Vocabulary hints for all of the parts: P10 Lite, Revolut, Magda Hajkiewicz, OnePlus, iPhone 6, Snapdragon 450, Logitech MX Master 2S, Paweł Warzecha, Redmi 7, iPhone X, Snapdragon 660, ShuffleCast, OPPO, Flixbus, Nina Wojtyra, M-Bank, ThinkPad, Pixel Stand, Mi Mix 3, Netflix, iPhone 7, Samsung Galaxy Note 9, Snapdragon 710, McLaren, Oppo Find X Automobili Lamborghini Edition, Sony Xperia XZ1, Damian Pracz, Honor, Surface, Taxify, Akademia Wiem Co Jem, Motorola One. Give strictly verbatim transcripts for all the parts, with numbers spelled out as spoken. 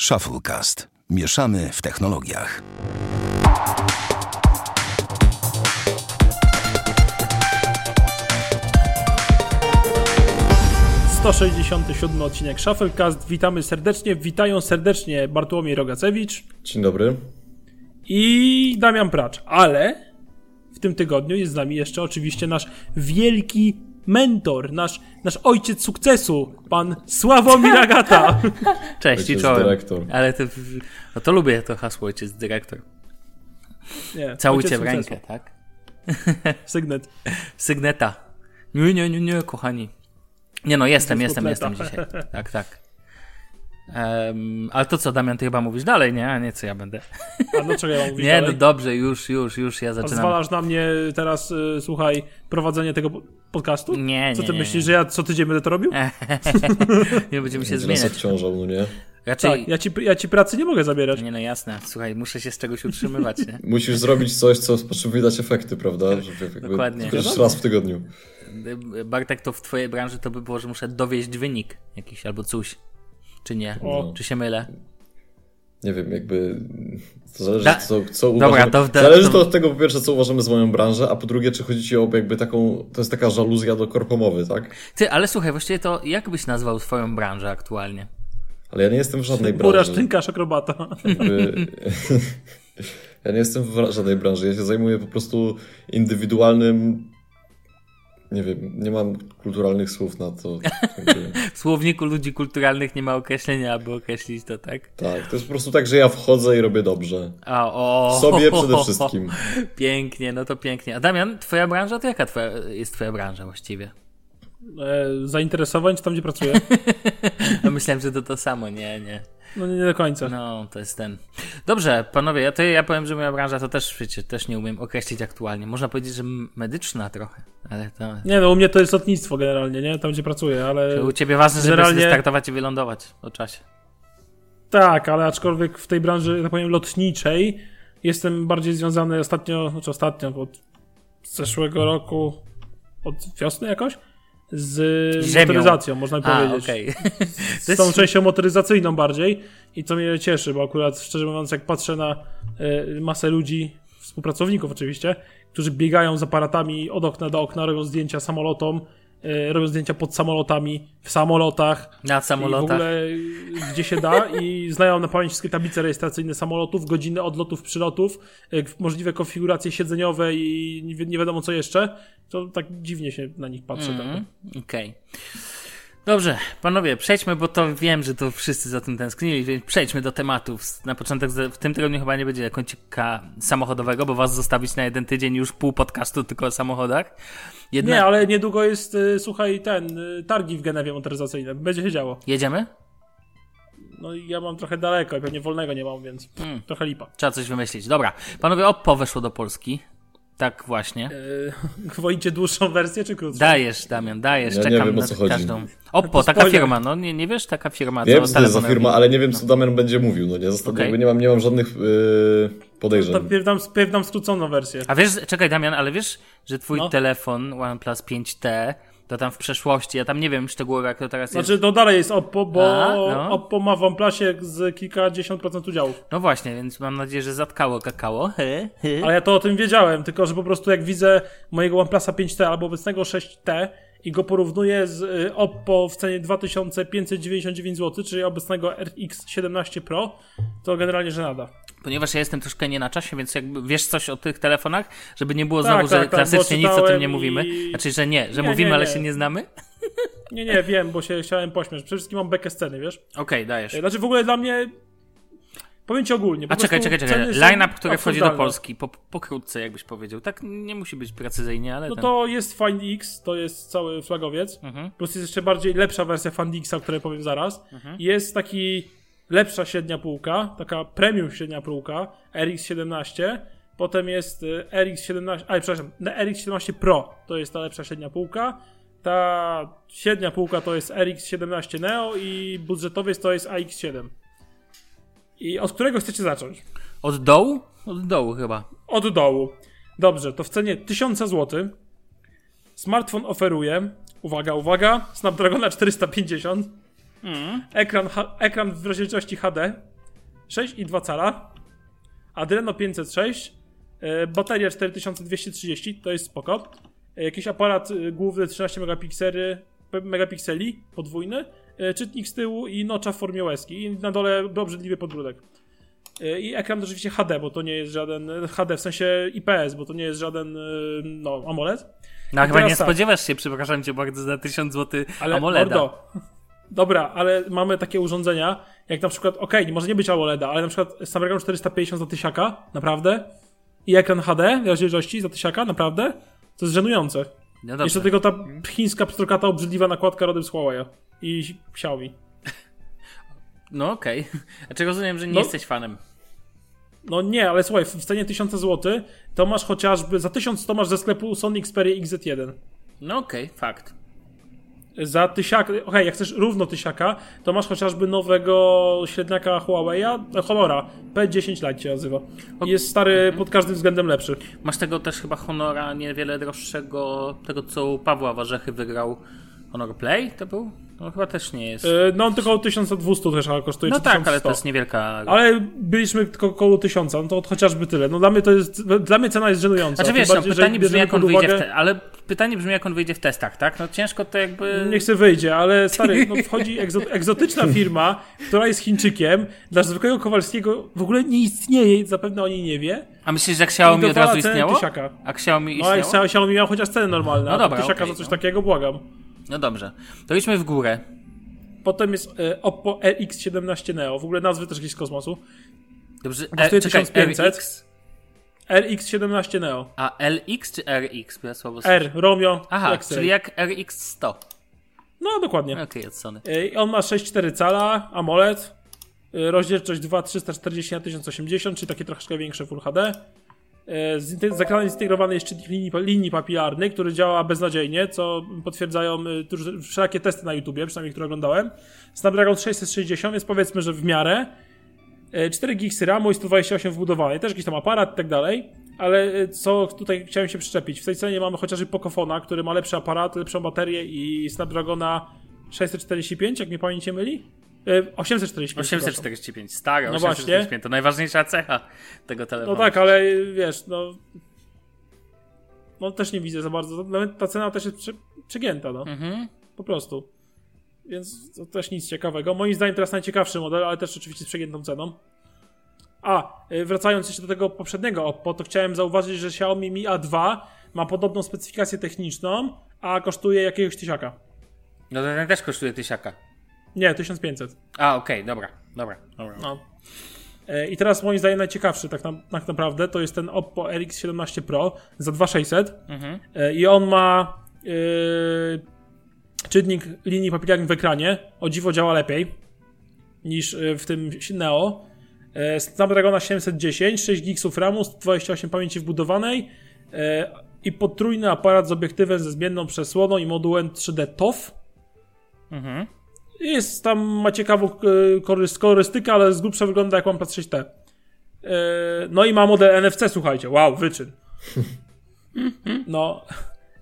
ShuffleCast. Mieszamy w technologiach. sto sześćdziesiąty siódmy odcinek ShuffleCast. Witamy serdecznie. Witają serdecznie Bartłomiej Rogacewicz. Dzień dobry. I Damian Pracz. Ale w tym tygodniu jest z nami jeszcze oczywiście nasz wielki mentor, nasz, nasz ojciec sukcesu, pan Sławomir Agata. Cześć i czołem. Dyrektor. Ale to, no to lubię to hasło, ojciec dyrektor. Nie, całujcie w sukcesu. Rękę, tak? Sygnet. Sygneta. Nie, nie, nie, nie, kochani. Nie no, jestem, jestem, jestem, jestem dzisiaj. Tak, tak. Um, ale to co, Damian, ty chyba mówisz dalej, nie? A nie, co ja będę. A dlaczego ja mówię? Nie, dalej? No dobrze, już, już, już, ja zaczynam. A zwalasz na mnie teraz, y, słuchaj, prowadzenie tego podcastu? Nie, nie, Co ty nie, myślisz, nie. że ja co tydzień będę to robił? Nie, będziemy się zmieniać. Nas odciążał, no nie? Raczej... Tak, ja ci, ja ci pracy nie mogę zabierać. Nie no, jasne, słuchaj, muszę się z czegoś utrzymywać, nie? Musisz zrobić coś, co, po czym widać efekty, prawda? Żeby, dokładnie. Już raz w tygodniu. Bartek, to w twojej branży to by było, że muszę dowieść wynik jakiś albo coś. Czy nie? O. Czy się mylę? Nie wiem, jakby... To zależy, da... co, co Dobra, uważamy... To, to, zależy to od tego, po pierwsze, co uważamy za moją branżę, a po drugie, czy chodzi ci o jakby taką... To jest taka żaluzja do korpomowy, tak? Ty, ale słuchaj, właściwie to jak byś nazwał swoją branżę aktualnie? Ale ja nie jestem w żadnej branży. Burasz, tynkarz, akrobata. Jakby... Ja nie jestem w żadnej branży. Ja się zajmuję po prostu indywidualnym... Nie wiem, nie mam kulturalnych słów na to. W słowniku ludzi kulturalnych nie ma określenia, aby określić to, tak? Tak, to jest po prostu tak, że ja wchodzę i robię dobrze. A, o, Sobie o, przede wszystkim. Pięknie, no to pięknie. A Damian, twoja branża, to jaka twoja, jest twoja branża właściwie? E, zainteresowań, czy tam, gdzie pracuję? No myślałem, że to to samo, nie, nie. No nie do końca. No, to jest ten. Dobrze, panowie, ja, to ja powiem, że moja branża to też, wiecie, też nie umiem określić aktualnie. Można powiedzieć, że medyczna trochę, ale to... Nie no, u mnie to jest lotnictwo generalnie, nie? Tam, gdzie pracuję, ale... Czyli u ciebie ważne, żeby generalnie... się startować i wylądować o czasie. Tak, ale aczkolwiek w tej branży, tak powiem, lotniczej jestem bardziej związany ostatnio, znaczy ostatnio, od zeszłego roku, od wiosny jakoś? Z Ziemią. Motoryzacją, można by A, powiedzieć. Okay. Z tą częścią motoryzacyjną bardziej i to mnie cieszy, bo akurat szczerze mówiąc, jak patrzę na y, masę ludzi, współpracowników oczywiście, którzy biegają z aparatami od okna do okna, robią zdjęcia samolotom, y, robią zdjęcia pod samolotami, w samolotach, na samolotach. I w ogóle y, gdzie się da i znają na pamięć wszystkie tablice rejestracyjne samolotów, godziny odlotów, przylotów, y, możliwe konfiguracje siedzeniowe i nie, nie wiadomo co jeszcze. To tak dziwnie się na nich patrzy. Mm, Okej. Okay. Dobrze, panowie, przejdźmy, bo to wiem, że to wszyscy za tym tęsknili, więc przejdźmy do tematów. Na początek w tym tygodniu chyba nie będzie kącika samochodowego, bo was zostawić na jeden tydzień już pół podcastu tylko o samochodach. Jedna... Nie, ale niedługo jest, słuchaj, ten targi w Genewie motoryzacyjne. Będzie się działo. Jedziemy? No ja mam trochę daleko, pewnie wolnego nie mam, więc mm. trochę lipa. Trzeba coś wymyślić. Dobra, panowie, Oppo weszło do Polski. Tak właśnie. Yy, wolicie dłuższą wersję czy krótszą? Dajesz, Damian, dajesz. Ja czekam nie wiem, o co na chodzi. Każdą. Oppo, taka spoiler. Firma, no nie, nie wiesz, taka firma. Wiem, co to jest za firma, ale nie wiem, co Damian no. będzie mówił, no nie, okay. nie, mam, nie mam żadnych yy, podejrzeń. No, to pewnie skróconą wersję. A wiesz, czekaj Damian, ale wiesz, że twój no. telefon OnePlus pięć T to tam w przeszłości, ja tam nie wiem szczegółowo jak to teraz znaczy, jest. Znaczy to dalej jest Oppo, bo A, no. Oppo ma w OnePlusie z kilkadziesiąt procent udziałów. No właśnie, więc mam nadzieję, że zatkało kakao. Hy, hy. Ale ja to o tym wiedziałem, tylko że po prostu jak widzę mojego OnePlusa pięć T albo obecnego sześć T i go porównuję z Oppo w cenie dwa tysiące pięćset dziewięćdziesiąt dziewięć złotych, czyli obecnego R X siedemnaście Pro, to generalnie żenada. Ponieważ ja jestem troszkę nie na czasie, więc jakby wiesz coś o tych telefonach, żeby nie było tak, znowu, tak, że tak, klasycznie nic o tym nie i... mówimy. Znaczy, że nie, że nie, mówimy, nie, nie. ale się nie znamy? Nie, nie, wiem, bo się chciałem pośmiać. Przede wszystkim mam bekę sceny, wiesz? Okej, okay, dajesz. Znaczy w ogóle dla mnie, powiem ci ogólnie. A czekaj, czekaj, czekaj. Line-up, który wchodzi do Polski, po, pokrótce jakbyś powiedział. Tak nie musi być precyzyjnie, ale... No ten... to jest Find X, to jest cały flagowiec. Mhm. Plus jest jeszcze bardziej lepsza wersja Find X-a, o której powiem zaraz. Mhm. Jest taki... Lepsza średnia półka, taka premium średnia półka, R X siedemnaście, potem jest R X siedemnaście, a przepraszam, R X siedemnaście Pro, to jest ta lepsza średnia półka, ta średnia półka to jest R X siedemnaście Neo i budżetowiec to jest A X siedem. I od którego chcecie zacząć? Od dołu? Od dołu chyba. Od dołu. Dobrze, to w cenie tysiąc złotych smartfon oferuje, uwaga, uwaga, Snapdragona czterysta pięćdziesiąt, Mm. Ekran, ha, ekran w rozdzielczości H D sześć i dwa cala, Adreno pięćset sześć, yy, bateria cztery tysiące dwieście trzydzieści, to jest spoko. Yy, jakiś aparat yy, główny trzynaście megapikseli podwójny, yy, czytnik z tyłu i nocza w formie łezki i na dole obrzydliwy podbródek. Yy, I ekran oczywiście H D, bo to nie jest żaden H D w sensie I P S, bo to nie jest żaden yy, no, AMOLED. No i chyba nie tak spodziewasz się, przepraszam cię bardzo, za tysiąc złotych AMOLEDa. Mordo. Dobra, ale mamy takie urządzenia, jak na przykład, okej, okay, może nie być AMOLEDa, ale na przykład Snapdragon czterysta pięćdziesiąt za tysiaka, naprawdę, i ekran H D w rozdzielczości za tysiaka, naprawdę, to jest żenujące. No jeszcze tego ta chińska pstrokata, obrzydliwa nakładka rodem z Huawei i Xiaomi. No okej, okay. Znaczy rozumiem, że nie no, jesteś fanem. No nie, ale słuchaj, w cenie tysiąc złotych to masz chociażby, za tysiąc to masz ze sklepu Sony Xperia X Z jeden. No okej, okay, fakt. Za tysiak, okej, okay, jak chcesz równo tysiaka, to masz chociażby nowego średniaka Huawei'a, Honora, P dziesięć Lite się nazywa. Jest stary pod każdym względem lepszy. Masz tego też chyba Honora niewiele droższego, tego co u Pawła Warzechy wygrał, Honor Play to był? No chyba też nie jest. Yy, no on tylko około tysiąc dwieście też kosztuje. No tak, ale to jest niewielka. Ale byliśmy tylko około tysiąc, no to chociażby tyle. No dla mnie to jest, dla mnie cena jest żenująca. Znaczy wiesz, no, pytanie brzmi jak on uwagę... wyjdzie w te... ale pytanie brzmi jak on wyjdzie w testach, tak? No ciężko to jakby... Niech se wyjdzie, ale stary, no wchodzi egzo- egzotyczna firma, która jest Chińczykiem, dla zwykłego Kowalskiego w ogóle nie istnieje, zapewne o niej nie wie. A myślisz, że jak Xiaomi od razu istniało? A Xiaomi istniało? No a Xiaomi miał chociaż ceny normalne, no dobra, a tysiaka okay, za coś no. takiego, błagam. No dobrze, to idźmy w górę. Potem jest y, OPPO R X siedemnaście Neo, w ogóle nazwy też gdzieś z kosmosu. Dobrze, e, czekaj, tysiąc pięćset. R X? R X siedemnaście Neo. A L X czy R X? Ja słabo R, Romeo. Aha, Excel. Czyli jak R X sto. No dokładnie. Okej, okay, od Sony. Y, on ma sześć i cztery cala, AMOLED, y, rozdzielczość dwa tysiące trzysta czterdzieści na tysiąc osiemdziesiąt, czyli takie troszkę większe Full H D. Z ekranem zintegrowany jest czytnik linii, linii papilarny, który działa beznadziejnie, co potwierdzają wszelakie testy na YouTubie, przynajmniej które oglądałem. Snapdragon sześćset sześćdziesiąt, więc powiedzmy, że w miarę. cztery giga RAMu i sto dwadzieścia osiem wbudowanej, też jakiś tam aparat i tak dalej. Ale co tutaj chciałem się przyczepić, w tej cenie mamy chociażby Pocofona, który ma lepszy aparat, lepszą baterię i Snapdragona sześćset czterdzieści pięć, jak mnie pamięć nie myli. osiemset czterdzieści pięć, osiemset czterdzieści pięć, stare, no osiemset czterdzieści pięć, właśnie. To najważniejsza cecha tego telefonu. No tak, ale wiesz, no... No też nie widzę za bardzo, nawet ta cena też jest przy, przygięta, no. Mhm. Po prostu. Więc to też nic ciekawego. Moim zdaniem teraz najciekawszy model, ale też oczywiście z przegiętą ceną. A, wracając jeszcze do tego poprzedniego Oppo, to chciałem zauważyć, że Xiaomi Mi A dwa ma podobną specyfikację techniczną, a kosztuje jakiegoś tysiaka. No to też kosztuje tysiaka. Nie, tysiąc pięćset. A, okej, okay, dobra, dobra, dobra. No. I teraz moim zdaniem najciekawszy tak, na, tak naprawdę to jest ten Oppo R X siedemnaście Pro za dwa tysiące sześćset. Mhm. I on ma yy, czytnik linii papilarnych w ekranie. O dziwo działa lepiej niż w tym Neo. Snapdragona siedemset dziesięć, sześć giga RAMu, sto dwadzieścia osiem pamięci wbudowanej yy, i potrójny aparat z obiektywem ze zmienną przesłoną i modułem trzy D T O F. Mhm. Jest tam, ma ciekawą kolorystykę, ale z grubsza wygląda jak OnePlus sześć T. No i ma model N F C, słuchajcie, wow, wyczyn. No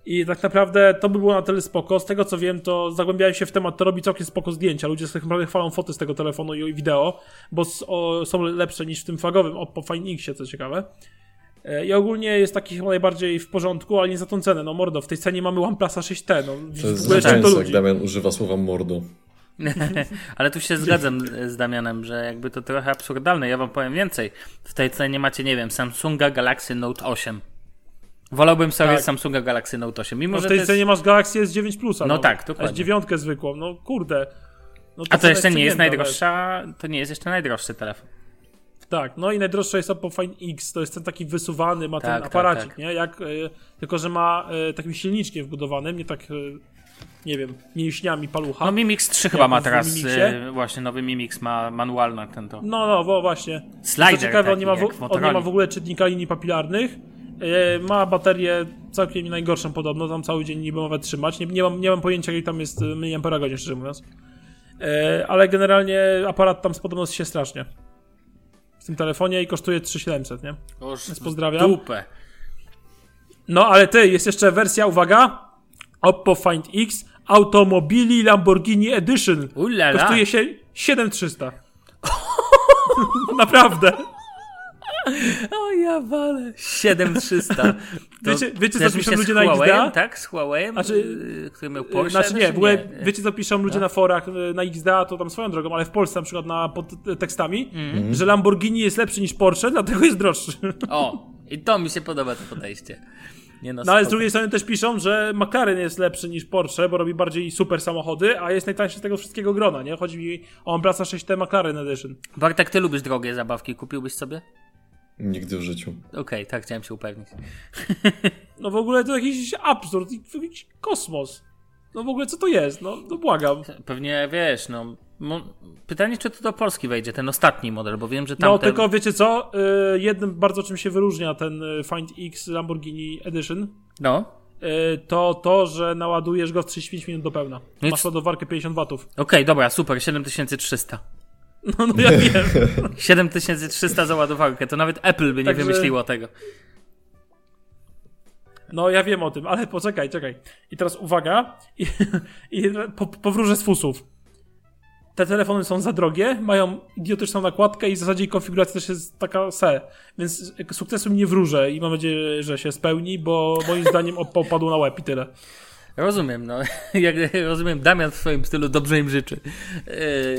i tak naprawdę to by było na tyle spoko. Z tego co wiem, to zagłębiałem się w temat, to robi całkiem spoko zdjęcia. Ludzie sobie naprawdę chwalą foty z tego telefonu i wideo, bo są lepsze niż w tym flagowym Oppo Find X, co ciekawe. I ogólnie jest taki chyba najbardziej w porządku, ale nie za tą cenę. No mordo, w tej cenie mamy OnePlusa sześć T. No, to jest znaczące, jak Damian używa słowa mordo. Ale tu się zgadzam z Damianem, że jakby to trochę absurdalne. Ja wam powiem więcej. W tej cenie macie, nie wiem, Samsunga Galaxy Note osiem. Wolałbym sobie tak. Samsunga Galaxy Note osiem. Mimo, no w tej że cenie jest... masz Galaxy S dziewięć Plusa. No, no tak, dokładnie. S dziewięć zwykłą, no kurde. No to a to jeszcze nie jest najdroższa, nawet. To nie jest jeszcze najdroższy telefon. Tak, no i najdroższe jest Oppo Find X, to jest ten taki wysuwany, ma tak, ten aparacik, tak, tak. Nie? Jak, y, tylko, że ma y, takim silniczkiem wbudowanym, nie tak, y, nie wiem, mięśniami palucha. No Mi Mix trzy chyba ma teraz, y, właśnie nowy Mi Mix ma manualny ten to. No, no, bo właśnie. Slider co ciekawe, taki, on, nie ma w, on nie ma w ogóle czytnika linii papilarnych, y, ma baterię całkiem najgorszą podobno, tam cały dzień niby mogę trzymać, nie, nie, mam, nie mam pojęcia jak tam jest miliamperogodzin, szczerze mówiąc. Y, ale generalnie aparat tam podobno się strasznie. W tym telefonie i kosztuje trzy tysiące siedemset, nie? Oż, więc pozdrawiam. Dupę. No ale ty, jest jeszcze wersja, uwaga, Oppo Find X Automobili Lamborghini Edition. Ulala. Kosztuje się siedem tysięcy trzysta. Naprawdę. O ja walę. siedemset trzysta. Wiecie, wiecie co piszą ludzie na Xda? Tak, z Huawei, znaczy, który miał Porsche. Znaczy nie, w ogóle nie, wiecie co piszą ludzie na forach na Xda, to tam swoją drogą, ale w Polsce na przykład na, pod tekstami, mm. że Lamborghini jest lepszy niż Porsche, dlatego jest droższy. O, i to mi się podoba to podejście. Nie, no, no ale z drugiej strony też piszą, że McLaren jest lepszy niż Porsche, bo robi bardziej super samochody, a jest najtańszy z tego wszystkiego grona, nie? Chodzi mi o OnePlus sześć T McLaren Edition. Bartek, ty lubisz drogie zabawki, kupiłbyś sobie? Nigdy w życiu. Okej, okay, tak, chciałem się upewnić. No w ogóle to jakiś absurd, jakiś kosmos. No w ogóle co to jest? No, no błagam. Pewnie wiesz, no... Pytanie, czy to do Polski wejdzie, ten ostatni model, bo wiem, że tam... No ten... tylko wiecie co? Yy, jednym bardzo czym się wyróżnia ten Find X Lamborghini Edition, no yy, to to, że naładujesz go w trzydzieści pięć minut do pełna. Nic. Masz ładowarkę pięćdziesiąt watów. Okej, okay, dobra, super, siedem tysięcy trzysta. No, no ja wiem. siedem tysięcy trzysta za ładowarkę, to nawet Apple by nie Także... wymyśliło tego. No ja wiem o tym, ale poczekaj, czekaj. I teraz uwaga, i, i po, powróżę z fusów. Te telefony są za drogie, mają idiotyczną nakładkę i w zasadzie konfiguracja też jest taka se. Więc sukcesu mnie wróżę i mam nadzieję, że się spełni, bo moim zdaniem Oppo padło na łeb i tyle. Rozumiem, no. Jak rozumiem, Damian w swoim stylu dobrze im życzy.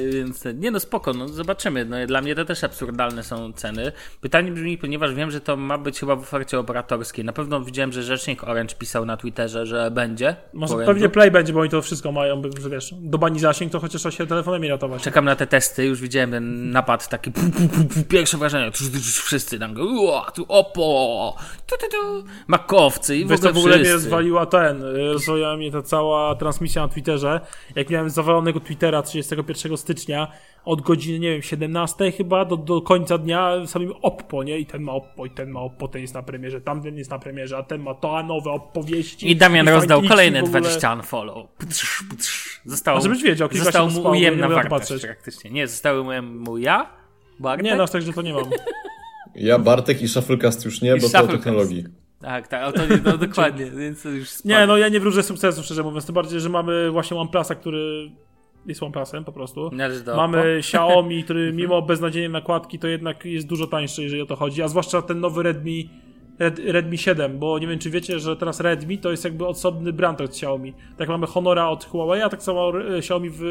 Yy, więc nie no, spoko, no zobaczymy. No, dla mnie to też absurdalne są ceny. Pytanie brzmi, ponieważ wiem, że to ma być chyba w ofercie operatorskiej. Na pewno widziałem, że rzecznik Orange pisał na Twitterze, że będzie. Może pewnie Play będzie, bo oni to wszystko mają, że wiesz, do bani zasięg, to chociaż trzeba się telefonami ratować. Czekam na te testy, już widziałem ten napad, taki pu, pu, pu, pu, pierwsze wrażenie, wszyscy tam go, tu Oppo, tu, tu, tu, makowcy i w ogóle wszyscy. Wiesz, to w ogóle mnie rozwaliła ten, rozwaliła mnie ta cała transmisja na Twitterze. Jak miałem zawalonego Twittera trzydziestego pierwszego stycznia od godziny, nie wiem, siedemnastej chyba do, do końca dnia samym Oppo, nie? I ten ma Oppo, i ten ma Oppo, ten jest na premierze, tamten jest na premierze, a ten ma to, a nowe opowieści. I Damian i rozdał X, kolejne ogóle... dwadzieścia unfollow. Ptsz, ptsz. Został, znaczy, wiecie, o został mu ujemna wartość praktycznie. Nie, zostały mu ja, Bartek? Nie, no także to nie mam. Ja, Bartek i ShuffleCast już nie, I bo to o technologii. Tak, tak, to, no, dokładnie. Więc to już nie, no ja nie wróżę sukcesu, szczerze mówiąc. Tym bardziej, że mamy właśnie OnePlusa, który jest OnePlusem po prostu. Mamy Xiaomi, który mimo beznadziejnej nakładki to jednak jest dużo tańszy, jeżeli o to chodzi. A zwłaszcza ten nowy Redmi, Red, Redmi siedem, bo nie wiem czy wiecie, że teraz Redmi to jest jakby osobny brand od Xiaomi. Tak mamy Honora od Huawei, a tak samo Xiaomi w...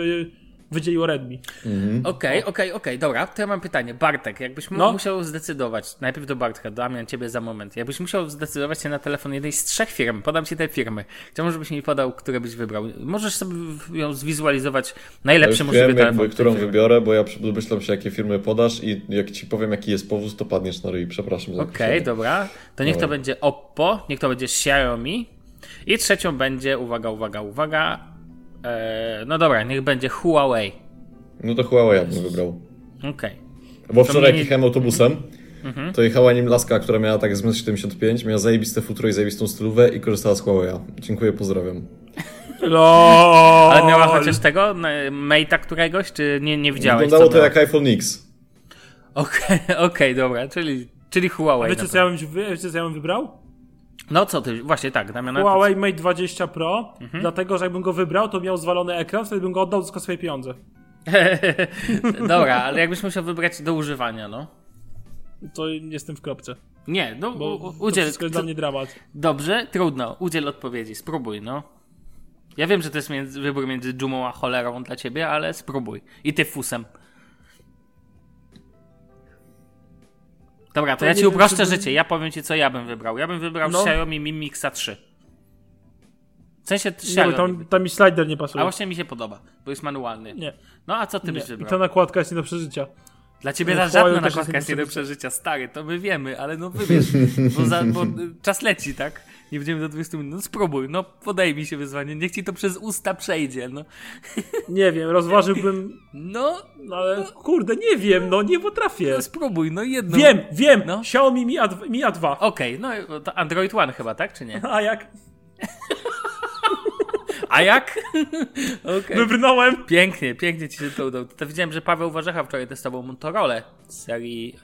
wydzieliło Redmi. Mhm. Okej, okay, okej, okay, okej, okay. Dobra, to ja mam pytanie. Bartek, jakbyś no. musiał zdecydować, najpierw do Bartka, Damian, ciebie za moment, jakbyś musiał zdecydować się na telefon jednej z trzech firm, podam ci te firmy, chciałbym, żebyś mi podał, które byś wybrał. Możesz sobie ją zwizualizować, najlepszy ja możliwy wiem, telefon. Jakby, którą firmy. Wybiorę, bo ja myślę się, jakie firmy podasz i jak ci powiem, jaki jest powóz, to padniesz na ryj, przepraszam. Za okej, okay, dobra, to niech dobra. To będzie Oppo, niech to będzie Xiaomi i trzecią będzie, uwaga, uwaga, uwaga, no dobra, niech będzie Huawei. No to Huawei ja bym wybrał. Okej. Okay. Bo wczoraj jak jechałem nie... autobusem, mm-hmm. to jechała nim laska, która miała tak z metr siedemdziesiąt pięć, miała zajebiste futro i zajebistą stylówę i korzystała z Huawei'a. Dziękuję, pozdrawiam. No. Ale miała chociaż tego? Mate'a któregoś? Czy nie, nie widziałeś? Wyglądało to jak iPhone X. Okej, okay, okay, dobra, czyli, czyli Huawei. A wiecie co, ja bym, wiecie co ja bym wybrał? No co ty, właśnie tak. Damiana, Huawei Mate dwadzieścia Pro, mhm. dlatego, że jakbym go wybrał, to miał zwalony ekran, wtedy bym go oddał tylko swoje pieniądze. Dobra, ale jakbyś musiał wybrać do używania, no? To jestem w kropce. Nie, no bo udziel... To jest dla mnie dramat. Dobrze, trudno, udziel odpowiedzi, spróbuj, no. Ja wiem, że to jest między, wybór między dżumą a cholerą dla ciebie, ale spróbuj. I ty fusem. Dobra, to, to ja ci uproszczę wiem, życie. Ja powiem ci, co ja bym wybrał. Ja bym wybrał no. Xiaomi Mi Mixa trzy. W sensie Xiaomi. No, tam, tam mi slider nie pasuje. A właśnie mi się podoba, bo jest manualny. Nie. No a co ty nie. byś wybrał? I ta nakładka jest nie do przeżycia. Dla ciebie no, żadna nakładka jest nie do przeżycia, stary, to my wiemy, ale no wybierz, bo, za, bo czas leci, tak? Nie będziemy do dwudziestu minut, no spróbuj, no podaj mi się wyzwanie, niech ci to przez usta przejdzie, no. Nie wiem, rozważyłbym, no, no ale no, kurde, nie wiem, no nie potrafię. No spróbuj, no jedno. Wiem, wiem, no. Xiaomi Mi A dwa. Mi A dwa. Okej, okay, no to Android One chyba, tak, czy nie? A jak? A jak? Okay. Wybrnąłem. Pięknie, pięknie ci się to udało. To widziałem, że Paweł Warzecha wczoraj testował Motorola z serii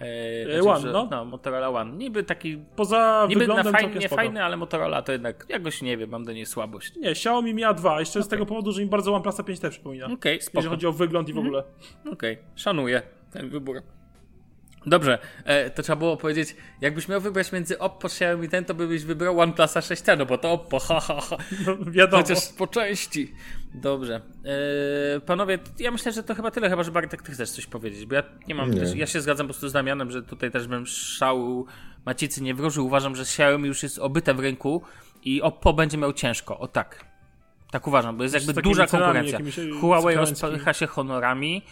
e, One, że, no. no. Motorola One. Niby taki, poza niby wyglądem fajny, nie spoko. Fajny, ale Motorola to jednak, jakoś nie wiem, mam do niej słabość. Nie, Xiaomi Mi A dwa, jeszcze okay. z tego powodu, że im bardzo OnePlusa pięć T przypomina. Okej, okay, spoko. Jeżeli chodzi o wygląd i w ogóle. Mm. Okej, okay. Szanuję ten wybór. Dobrze, e, to trzeba było powiedzieć, jakbyś miał wybrać między Oppo, Xiaomi ten, to byś wybrał OnePlusa sześć T, no bo to Oppo, ha, ha, ha. No, wiadomo. Chociaż po części. Dobrze, e, panowie, ja myślę, że to chyba tyle, chyba że Bartek, ty chcesz coś powiedzieć, bo ja nie mam, nie. Też, ja się zgadzam po prostu z Damianem, że tutaj też bym szału macicy nie wróżył, uważam, że Xiaomi już jest obyte w rynku i Oppo będzie miał ciężko, o tak, tak uważam, bo jest jakby z duża konkurencja, Huawei rozpycha się Honorami,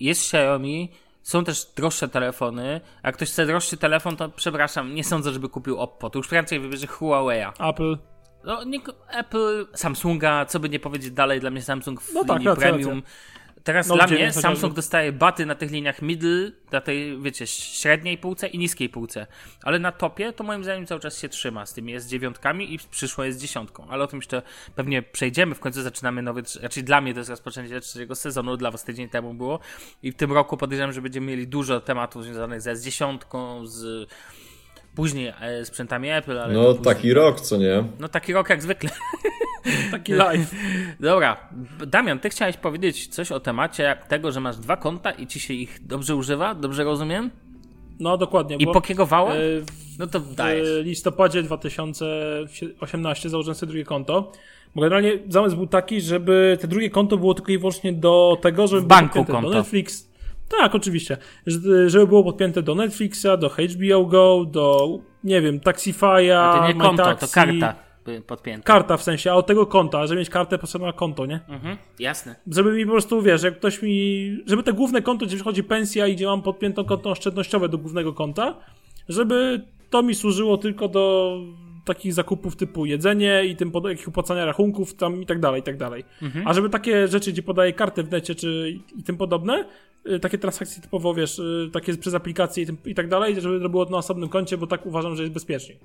jest Xiaomi, są też droższe telefony, a jak ktoś chce droższy telefon, to przepraszam, nie sądzę, żeby kupił Oppo, to już prędzej wybierze Huawei'a. Apple. No, nie, Apple, Samsunga, co by nie powiedzieć dalej, dla mnie Samsung w no linii tak, premium. Racja, racja. Teraz no, dla mnie Samsung dostaje baty na tych liniach middle, na tej, wiecie, średniej półce i niskiej półce, ale na topie to moim zdaniem cały czas się trzyma z tymi S dziewięć i przyszło S dziesięć, ale o tym jeszcze pewnie przejdziemy, w końcu zaczynamy nowy, raczej dla mnie to jest rozpoczęcie trzeciego sezonu, dla was tydzień temu było i w tym roku podejrzewam, że będziemy mieli dużo tematów związanych z S dziesięć, z... Później sprzętami Apple, ale. No taki rok, co nie? No taki rok jak zwykle. Taki live. Dobra, Damian, ty chciałeś powiedzieć coś o temacie tego, że masz dwa konta i ci się ich dobrze używa, dobrze rozumiem? No dokładnie. I pokiegowało? Yy, no to dajesz. W listopadzie dwa tysiące osiemnastym założyłem sobie drugie konto. Bo generalnie zamysł był taki, żeby te drugie konto było tylko i wyłącznie do tego, żeby w banku konto. Do Netflix. Tak, oczywiście, żeby było podpięte do Netflixa, do H B O Go, do, nie wiem, Taxify'a, to nie konto, MyTaxi, to karta podpięta. Karta w sensie, a od tego konta, żeby mieć kartę potrzebna na konto, nie? Mhm, jasne. Żeby mi po prostu, wiesz, jak ktoś mi, żeby te główne konto, gdzie przychodzi pensja i gdzie mam podpiętą konto oszczędnościowe do głównego konta, żeby to mi służyło tylko do takich zakupów typu jedzenie i tym pod... opłacania rachunków tam i tak dalej, i tak dalej. Mhm. A żeby takie rzeczy, gdzie podaję kartę w necie czy i tym podobne, takie transakcje typowo, wiesz, takie przez aplikacje i, tym, i tak dalej, żeby to było na osobnym koncie, bo tak uważam, że jest bezpieczniej.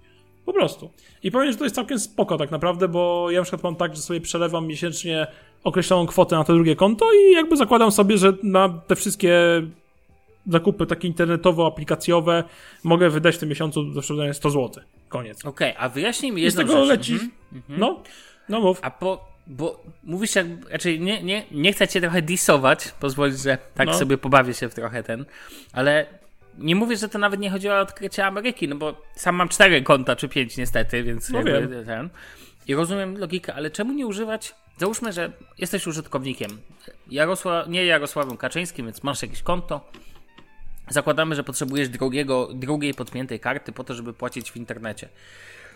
Po prostu. I powiem, że to jest całkiem spoko tak naprawdę, bo ja na przykład mam tak, że sobie przelewam miesięcznie określoną kwotę na to drugie konto i jakby zakładam sobie, że na te wszystkie zakupy takie internetowo-aplikacjowe mogę wydać w tym miesiącu do przewidzenia sto złotych. Koniec. Okej, okay, a wyjaśnij mi jedną rzecz. I z tego leci. Mm-hmm. No, no mów. A po... Bo mówisz, jak, raczej nie, nie, nie chcę cię trochę disować, pozwolić, że tak no. sobie pobawię się w trochę ten, ale nie mówię, że to nawet nie chodziło o odkrycie Ameryki, no bo sam mam cztery konta, czy pięć niestety, więc no jakby ten. I rozumiem logikę, ale czemu nie używać, załóżmy, że jesteś użytkownikiem, Jarosław, nie Jarosławem Kaczyńskim, więc masz jakieś konto, zakładamy, że potrzebujesz drugiego, drugiej podpiętej karty po to, żeby płacić w internecie.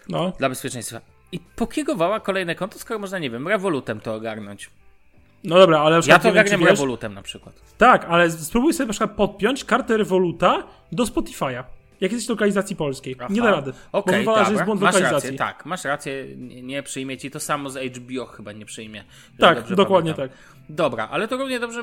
No. Dla bezpieczeństwa. I pokierowała kolejne konto, skoro można, nie wiem, Revolutem to ogarnąć. No dobra, ale... Ja to ogarniam Revolutem na przykład. Tak, ale spróbuj sobie na przykład podpiąć kartę Revoluta do Spotify'a. Jak jesteś w lokalizacji polskiej. Aha. Nie da rady. Okej, okay, dobra. Że jest błąd masz lokalizacji. Rację, tak, masz rację. Nie przyjmie ci to samo z H B O chyba nie przyjmie. Tak, dokładnie pamiętam. Tak. Dobra, ale to równie dobrze...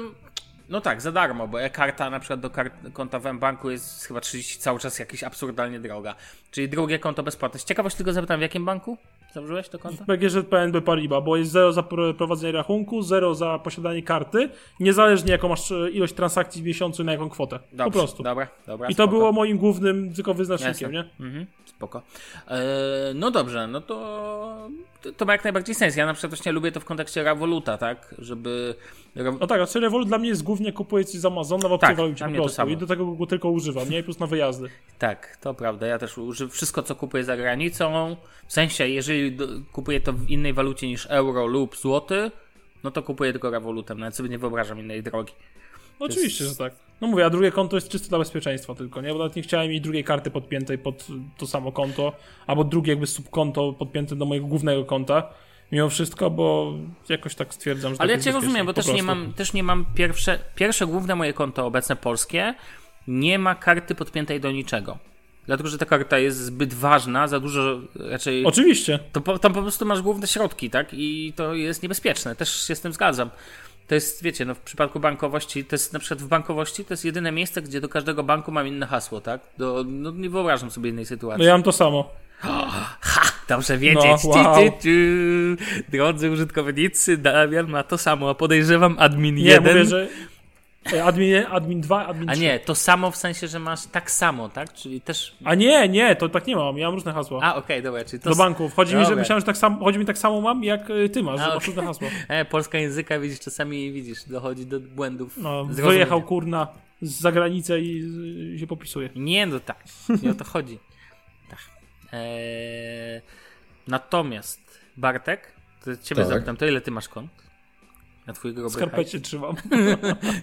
No tak, za darmo, bo e-karta na przykład do kart, konta w M-Banku jest chyba trzydzieści cały czas jakaś absurdalnie droga. Czyli drugie konto bezpłatne. Z ciekawości tylko zapytam, w jakim banku założyłeś to konto? W B G Z P N B Paribas, bo jest zero za prowadzenie rachunku, zero za posiadanie karty, niezależnie jaką masz ilość transakcji w miesiącu i na jaką kwotę. Dobrze, po prostu. Dobra, dobra, I spoko. To było moim głównym tylko wyznacznikiem, jasne. Nie? Mhm, spoko. Eee, no dobrze, no to... To ma jak najbardziej sens. Ja na przykład właśnie lubię to w kontekście Revoluta, tak? Żeby... No tak, a czy Revolut dla mnie jest głównie kupuje coś z Amazona, bo tak, po prostu i do tego go tylko używam, nie? I plus na wyjazdy. Tak, to prawda. Ja też używam wszystko, co kupuję za granicą. W sensie, jeżeli do, kupuję to w innej walucie niż euro lub złoty, no to kupuję tylko Revolutem. Nawet sobie nie wyobrażam innej drogi. No oczywiście, jest... że tak. No mówię, a drugie konto jest czysto dla bezpieczeństwa tylko, nie? Bo nawet nie chciałem mieć drugiej karty podpiętej pod to samo konto, albo drugie jakby subkonto podpięte do mojego głównego konta. Mimo wszystko, bo jakoś tak stwierdzam, że... Ale tak ja cię rozumiem, bo też nie mam, też nie mam pierwsze, pierwsze główne moje konto obecne polskie, nie ma karty podpiętej do niczego. Dlatego, że ta karta jest zbyt ważna, za dużo raczej... Oczywiście. To po, tam po prostu masz główne środki, tak? I to jest niebezpieczne, też się z tym zgadzam. To jest, wiecie, no w przypadku bankowości, to jest na przykład w bankowości, to jest jedyne miejsce, gdzie do każdego banku mam inne hasło, tak? Do, no nie wyobrażam sobie innej sytuacji. No ja mam to samo. Ha! Dobrze wiedzieć. No, wow. ty, ty, ty. Drodzy użytkownicy, Damian ma to samo. Podejrzewam admin jeden. Nie, mówię, że admin, admin dwa, admin trzy. A nie, to samo w sensie, że masz tak samo, tak? Czyli też... A nie, nie, to tak nie mam. Ja mam różne hasła. A, okej, okay, dobra. Czyli to do banków. Chodzi dobra. mi, że myślałem, że tak samo, chodzi mi tak samo mam, jak ty masz, okay. masz różne hasła. E, Polska języka, widzisz, czasami widzisz, dochodzi do błędów. No, dojechał kurna z zagranicy i się popisuje. Nie, no tak. Nie o to chodzi. Tak. Eee, natomiast Bartek, to ciebie tak. zapytam, to ile ty masz kont? Na twojego Roberta? Skarpecie trzymam.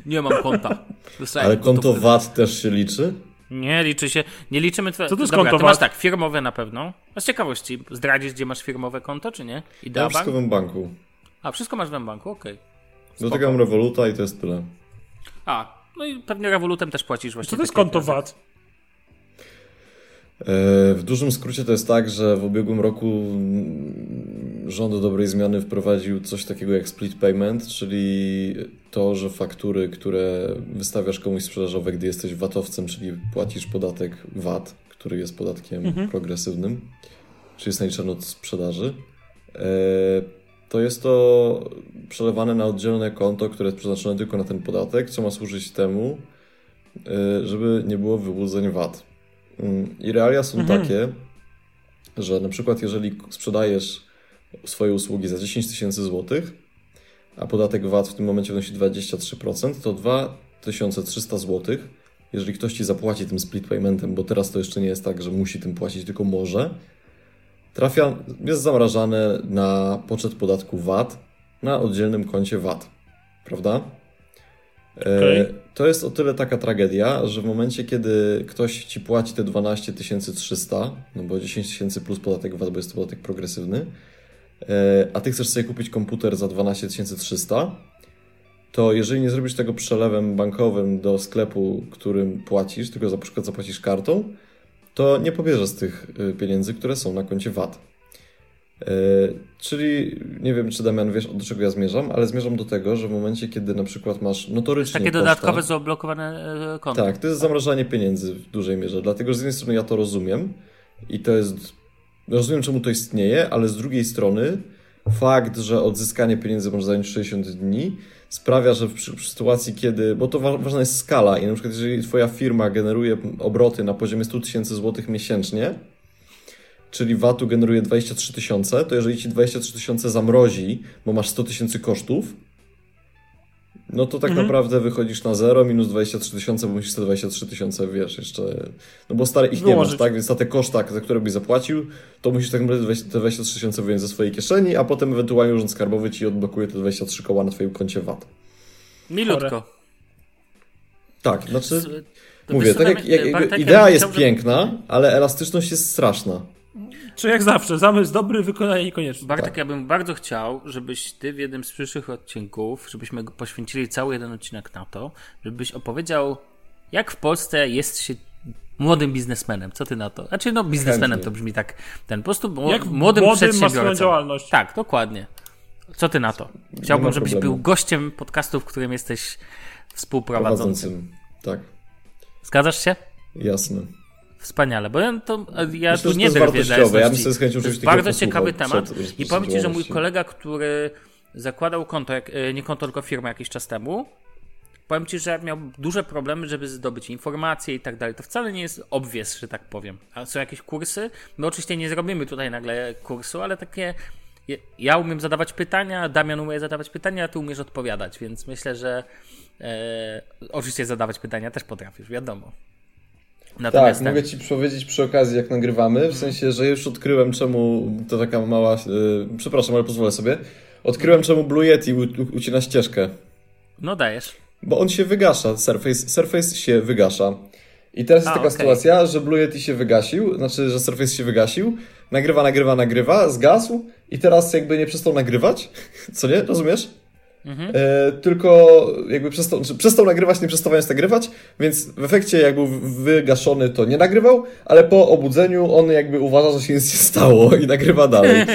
Nie mam konta. Dostałem. Ale konto V A T też się liczy? Nie, liczy się. Nie liczymy. Twa... Co to jest Dobra, konto ty masz V A T? Tak, firmowe na pewno. A z ciekawości, zdradzisz, gdzie masz firmowe konto, czy nie? I ja wszystko bank? w banku. A, wszystko masz w banku, okej. Okay. Do tego mam Revoluta i to jest tyle. A, no i pewnie Revolutem też płacisz właśnie. Co to jest konto V A T? W dużym skrócie to jest tak, że w ubiegłym roku rząd dobrej zmiany wprowadził coś takiego jak split payment, czyli to, że faktury, które wystawiasz komuś sprzedażowe, gdy jesteś V A T-owcem, czyli płacisz podatek V A T, który jest podatkiem mhm. progresywnym, czyli jest naliczany od sprzedaży, to jest to przelewane na oddzielne konto, które jest przeznaczone tylko na ten podatek, co ma służyć temu, żeby nie było wyłudzeń V A T. I realia są mhm. takie, że na przykład jeżeli sprzedajesz swoje usługi za dziesięć tysięcy złotych, a podatek V A T w tym momencie wynosi dwadzieścia trzy procent, to dwa tysiące trzysta złotych, jeżeli ktoś ci zapłaci tym split paymentem, bo teraz to jeszcze nie jest tak, że musi tym płacić, tylko może, trafia, jest zamrażane na poczet podatku V A T na oddzielnym koncie V A T, prawda? Okay. To jest o tyle taka tragedia, że w momencie, kiedy ktoś ci płaci te dwanaście tysięcy trzysta, no bo dziesięć tysięcy plus podatek V A T, bo jest to podatek progresywny, a ty chcesz sobie kupić komputer za dwanaście tysięcy trzysta, to jeżeli nie zrobisz tego przelewem bankowym do sklepu, którym płacisz, tylko na przykład zapłacisz kartą, to nie pobierzesz z tych pieniędzy, które są na koncie V A T. Czyli nie wiem, czy Damian wiesz, do czego ja zmierzam, ale zmierzam do tego, że w momencie, kiedy na przykład masz notorycznie takie koszta, dodatkowe zablokowane konto. Tak, to jest zamrażanie pieniędzy w dużej mierze, dlatego że z jednej strony ja to rozumiem i to jest, rozumiem, czemu to istnieje, ale z drugiej strony fakt, że odzyskanie pieniędzy może zająć sześćdziesiąt dni, sprawia, że w, w sytuacji, kiedy, bo to wa- ważna jest skala i na przykład jeżeli twoja firma generuje obroty na poziomie sto tysięcy złotych miesięcznie, czyli V A T-u generuje dwadzieścia trzy tysiące, to jeżeli ci dwadzieścia trzy tysiące zamrozi, bo masz sto tysięcy kosztów, no to tak mhm. naprawdę wychodzisz na zero minus dwadzieścia trzy tysiące, bo musisz te dwadzieścia trzy tysiące, wiesz, jeszcze... No bo stary ich nie wyłożyć. Masz, tak? Więc na te koszta, za które byś zapłacił, to musisz tak naprawdę te dwadzieścia trzy tysiące wyjąć ze swojej kieszeni, a potem ewentualnie Urząd Skarbowy ci odblokuje te dwadzieścia trzy koła na twoim koncie V A T. Milutko. Tak, znaczy... To mówię, tak jak, jak, jak idea jest piękna, ale elastyczność jest straszna. Czy jak zawsze, zamysł dobry, wykonanie niekonieczne. Bartek, tak. ja bym bardzo chciał, żebyś ty w jednym z przyszłych odcinków, żebyśmy poświęcili cały jeden odcinek na to, żebyś opowiedział, jak w Polsce jest się młodym biznesmenem. Co ty na to? Znaczy, no biznesmenem Chętnie. To brzmi tak, ten po prostu młodym, jak młodym przedsiębiorcą. Działalność. Tak, dokładnie. Co ty na to? Chciałbym, żebyś problemu. był gościem podcastu, w którym jesteś współprowadzącym. Prowadzącym. Tak. Zgadzasz się? Jasne. Wspaniale, bo ja, to, ja Myślę, tu nie drwię dla jasności. To jest bardzo ciekawy temat przed, i powiem ci, że mój kolega, który zakładał konto, jak, nie konto, tylko firmę jakiś czas temu, powiem ci, że miał duże problemy, żeby zdobyć informacje i tak dalej. To wcale nie jest obvious, że tak powiem. A są jakieś kursy? No oczywiście nie zrobimy tutaj nagle kursu, ale takie... Ja umiem zadawać pytania, Damian umie zadawać pytania, a ty umiesz odpowiadać, więc myślę, że e, oczywiście zadawać pytania też potrafisz, wiadomo. Natomiast tak, tak, mogę ci powiedzieć przy okazji, jak nagrywamy, w sensie, że już odkryłem, czemu to taka mała, yy, przepraszam, ale pozwolę sobie, odkryłem, czemu Blue Yeti u, u, ucina ścieżkę. No dajesz. Bo on się wygasza, Surface, Surface się wygasza. I teraz A, jest taka okay. sytuacja, że Blue Yeti się wygasił, znaczy, że Surface się wygasił, nagrywa, nagrywa, nagrywa, zgasł i teraz jakby nie przestał nagrywać, co nie, rozumiesz? Mhm. E, tylko jakby przestał, przestał nagrywać, nie przestawając nagrywać, więc w efekcie jak był wygaszony, to nie nagrywał, ale po obudzeniu on jakby uważa, że się nic nie stało i nagrywa dalej.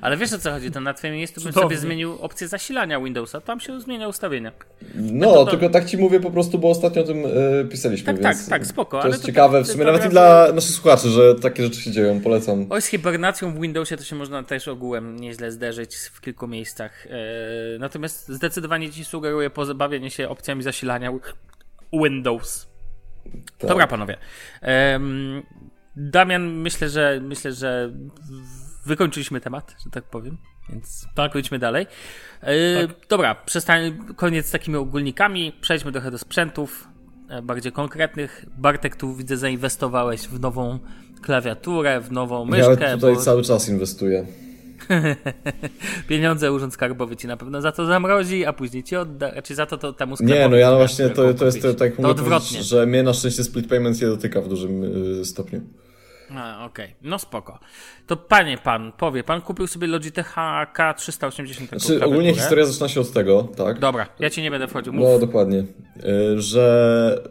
Ale wiesz, o co chodzi, tam na twoim miejscu bym sobie zmienił opcję zasilania Windowsa, tam się zmienia ustawienia. No, to, to... tylko tak ci mówię po prostu, bo ostatnio o tym e, pisaliśmy, tak, więc tak, tak, spoko, to ale jest to ciekawe, to, to, w sumie nawet i dla naszych słuchaczy, że takie rzeczy się dzieją, polecam. Oj, z hibernacją w Windowsie to się można też ogółem nieźle zderzyć w kilku miejscach, e, natomiast zdecydowanie ci sugeruję pozabawienie się opcjami zasilania Windows. Tak. Dobra, panowie. Um, Damian, myślę, że myślę, że wykończyliśmy temat, że tak powiem, więc tak, idźmy dalej. E, tak. Dobra, przestań, koniec z takimi ogólnikami, przejdźmy trochę do sprzętów bardziej konkretnych. Bartek, tu widzę, zainwestowałeś w nową klawiaturę, w nową myszkę. Ja tutaj bo... cały czas inwestuję. Pieniądze Urząd Skarbowy ci na pewno za to zamrozi, a później ci odda, znaczy za to, to temu skarbowi. Nie, no ja właśnie to, to jest to, tak mówię, to że mnie na szczęście split payments nie dotyka w dużym y, stopniu. A, okej, okay. No spoko. To panie pan, powie, pan kupił sobie Logitech K trzysta osiemdziesiąt. Znaczy ogólnie historia zaczyna się od tego, tak? Dobra, ja ci nie będę wchodził. Mów. No dokładnie, y, że...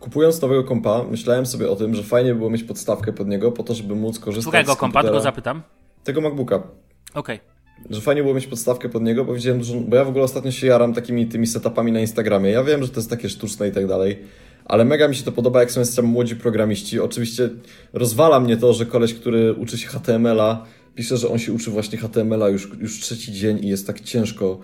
Kupując nowego kompa, myślałem sobie o tym, że fajnie było mieć podstawkę pod niego, po to, żeby móc korzystać Którego z komputera... Którego kompa? Tylko zapytam. Tego MacBooka. Okej. Okay. Że fajnie było mieć podstawkę pod niego, bo widziałem dużo... Bo ja w ogóle ostatnio się jaram takimi tymi setupami na Instagramie. Ja wiem, że to jest takie sztuczne i tak dalej, ale mega mi się to podoba, jak są jeszcze młodzi programiści. Oczywiście rozwala mnie to, że koleś, który uczy się H T M L a, pisze, że on się uczy właśnie H T M L a już, już trzeci dzień i jest tak ciężko,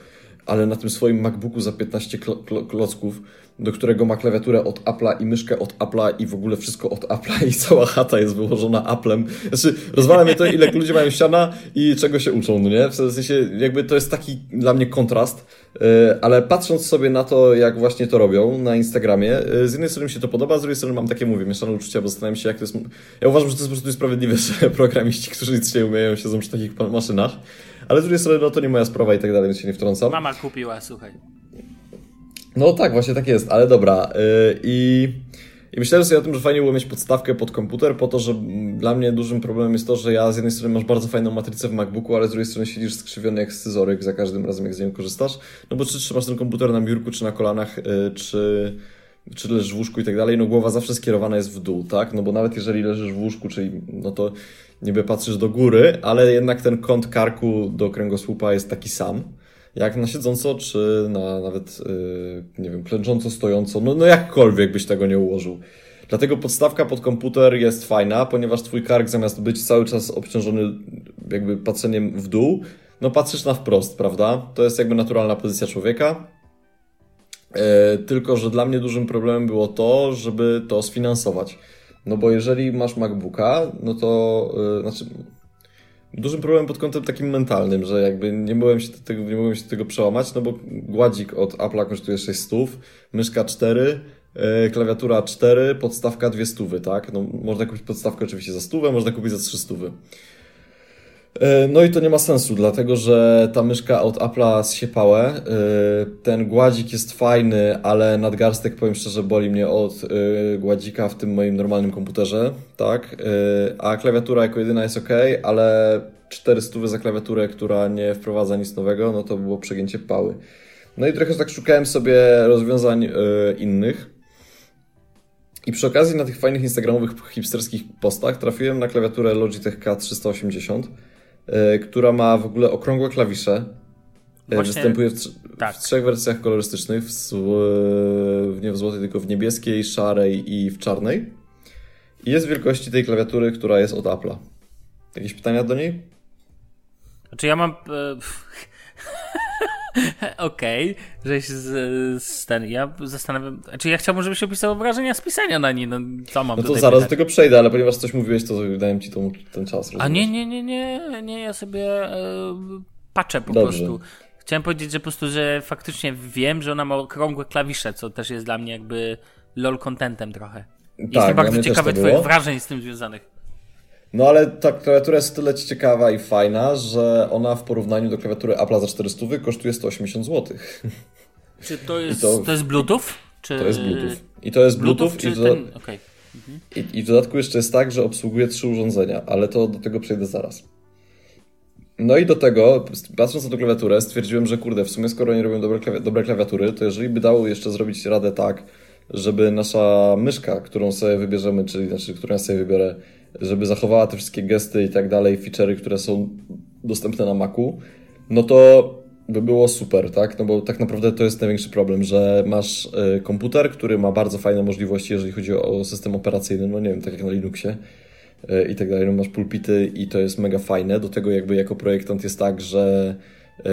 ale na tym swoim MacBooku za piętnaście klo- klo- klocków, do którego ma klawiaturę od Apple'a i myszkę od Apple'a i w ogóle wszystko od Apple'a i cała chata jest wyłożona Apple'em. Znaczy, rozwala mnie to, ile ludzie mają ściana i czego się uczą, no nie? W sensie, jakby to jest taki dla mnie kontrast, ale patrząc sobie na to, jak właśnie to robią na Instagramie, z jednej strony mi się to podoba, z drugiej strony mam takie, mówię, mieszane uczucia, bo zastanawiam się, jak to jest... Ja uważam, że to jest po prostu niesprawiedliwe, że programiści, którzy nic nie umieją, siedzą przy takich maszynach, ale z drugiej strony, no to nie moja sprawa i tak dalej, więc się nie wtrącam. Mama kupiła, słuchaj. No tak, właśnie tak jest, ale dobra. Yy, i, I myślałem sobie o tym, że fajnie było mieć podstawkę pod komputer, po to, że dla mnie dużym problemem jest to, że ja z jednej strony masz bardzo fajną matrycę w MacBooku, ale z drugiej strony siedzisz skrzywiony jak scyzoryk za każdym razem, jak z nią korzystasz. No bo czy trzymasz ten komputer na biurku, czy na kolanach, yy, czy, czy leżysz w łóżku i tak dalej, no głowa zawsze skierowana jest w dół, tak? No bo nawet jeżeli leżysz w łóżku, czyli no to niby patrzysz do góry, ale jednak ten kąt karku do kręgosłupa jest taki sam. Jak na siedząco, czy na nawet, yy, nie wiem, klęcząco, stojąco, no, no jakkolwiek byś tego nie ułożył. Dlatego podstawka pod komputer jest fajna, ponieważ twój kark zamiast być cały czas obciążony jakby patrzeniem w dół, no patrzysz na wprost, prawda? To jest jakby naturalna pozycja człowieka. Yy, tylko, że dla mnie dużym problemem było to, żeby to sfinansować. No bo jeżeli masz MacBooka, no to, yy, znaczy... Dużym problemem pod kątem takim mentalnym, że jakby nie mogłem się do tego, nie mogłem się do tego przełamać, no bo gładzik od Apple'a kosztuje sześć stów, myszka cztery, yy, klawiatura cztery, podstawka dwie stówy, tak? No, można kupić podstawkę oczywiście za stówę, można kupić za trzy stówy. Yy, no i to nie ma sensu, dlatego że ta myszka od Apple'a zsiepałe, yy, ten gładzik jest fajny, ale nadgarstek, powiem szczerze, boli mnie od yy, gładzika w tym moim normalnym komputerze, tak? Yy, a klawiatura jako jedyna jest ok, ale cztery stówy za klawiaturę, która nie wprowadza nic nowego, no to było przegięcie pały. No i trochę tak szukałem sobie rozwiązań yy, innych. I przy okazji na tych fajnych instagramowych hipsterskich postach trafiłem na klawiaturę Logitech K trzysta osiemdziesiąt, yy, która ma w ogóle okrągłe klawisze. Właśnie, występuje w, tr- tak. w trzech wersjach kolorystycznych, w, w, nie w złotej, tylko w niebieskiej, szarej i w czarnej. I jest wielkości tej klawiatury, która jest od Apple'a. Jakieś pytania do niej? Znaczy ja mam... Okej, okay, żeś z, z ten, ja zastanawiam, znaczy ja chciałbym, żebyś opisał wrażenia z pisania na niej, no co mam No to zaraz pytać? Do tego przejdę, ale ponieważ coś mówiłeś, to dałem ci tą, ten czas. Rozumiesz? A nie, nie, nie, nie, nie, ja sobie y, patrzę po Dobrze. prostu. Chciałem powiedzieć, że po prostu, że faktycznie wiem, że ona ma okrągłe klawisze, co też jest dla mnie jakby lol contentem trochę. Tak, jestem bardzo ciekawy twoich wrażeń z tym związanych. No ale ta klawiatura jest o tyle ciekawa i fajna, że ona w porównaniu do klawiatury Apple'a za czterysta kosztuje sto osiemdziesiąt złotych. Czy to jest, to, to jest Bluetooth? Czy... To jest Bluetooth. I to jest Bluetooth, Bluetooth i, w doda- ten... okay. mhm. I, i w dodatku jeszcze jest tak, że obsługuje trzy urządzenia, ale to do tego przejdę zaraz. No i do tego, patrząc na tą klawiaturę, stwierdziłem, że kurde, w sumie skoro oni robią dobre, klawi- dobre klawiatury, to jeżeli by dało jeszcze zrobić radę tak, żeby nasza myszka, którą sobie wybierzemy, czyli znaczy, którą ja sobie wybiorę, żeby zachowała te wszystkie gesty i tak dalej, feature'y, które są dostępne na Macu, no to by było super, tak? No bo tak naprawdę to jest największy problem, że masz y, komputer, który ma bardzo fajne możliwości, jeżeli chodzi o system operacyjny, no nie wiem, tak jak na Linuxie y, i tak dalej, no masz pulpity i to jest mega fajne, do tego jakby jako projektant jest tak, że y,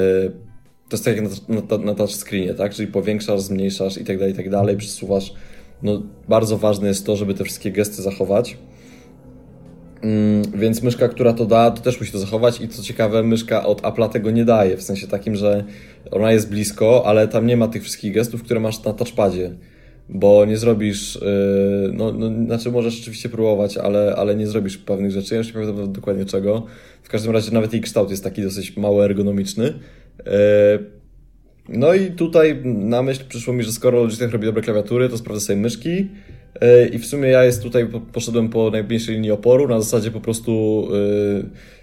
to jest tak jak na, na, na touchscreenie, tak? Czyli powiększasz, zmniejszasz i tak dalej, i tak dalej, przesuwasz, no bardzo ważne jest to, żeby te wszystkie gesty zachować. Więc myszka, która to da, to też musi to zachować i co ciekawe, myszka od Apple'a tego nie daje, w sensie takim, że ona jest blisko, ale tam nie ma tych wszystkich gestów, które masz na touchpadzie, bo nie zrobisz, no, no znaczy możesz rzeczywiście próbować, ale, ale nie zrobisz pewnych rzeczy, ja już nie pamiętam dokładnie czego, w każdym razie nawet jej kształt jest taki dosyć mało ergonomiczny. No i tutaj na myśl przyszło mi, że skoro Logitech robi dobre klawiatury, to sprawdzę sobie myszki. I w sumie ja jest tutaj, poszedłem po najmniejszej linii oporu, na zasadzie po prostu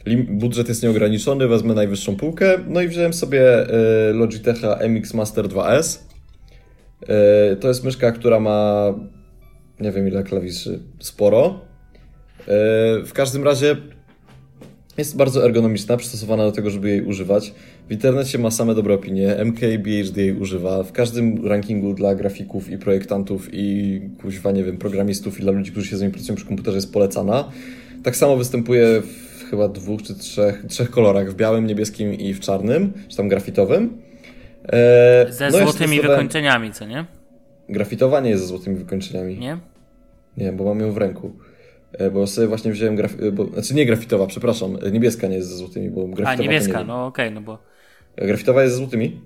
yy, budżet jest nieograniczony, wezmę najwyższą półkę, no i wziąłem sobie yy, Logitecha M X Master dwa S. Yy, to jest myszka, która ma, nie wiem ile klawiszy, sporo. Yy, w każdym razie jest bardzo ergonomiczna, przystosowana do tego, żeby jej używać. W internecie ma same dobre opinie, M K B H D jej używa, w każdym rankingu dla grafików i projektantów i kuźwa, nie wiem, programistów i dla ludzi, którzy się z nimi pracują przy komputerze jest polecana. Tak samo występuje w chyba dwóch czy trzech, trzech kolorach, w białym, niebieskim i w czarnym, czy tam grafitowym. Eee, ze no złotymi stosowe... wykończeniami, co nie? Grafitowa nie jest ze złotymi wykończeniami. Nie? Nie, bo mam ją w ręku. Bo sobie właśnie wziąłem, graf- bo, znaczy nie grafitowa, przepraszam, niebieska nie jest ze złotymi, bo grafitowa... A, niebieska, nie no okej, okay, no bo... Grafitowa jest ze złotymi?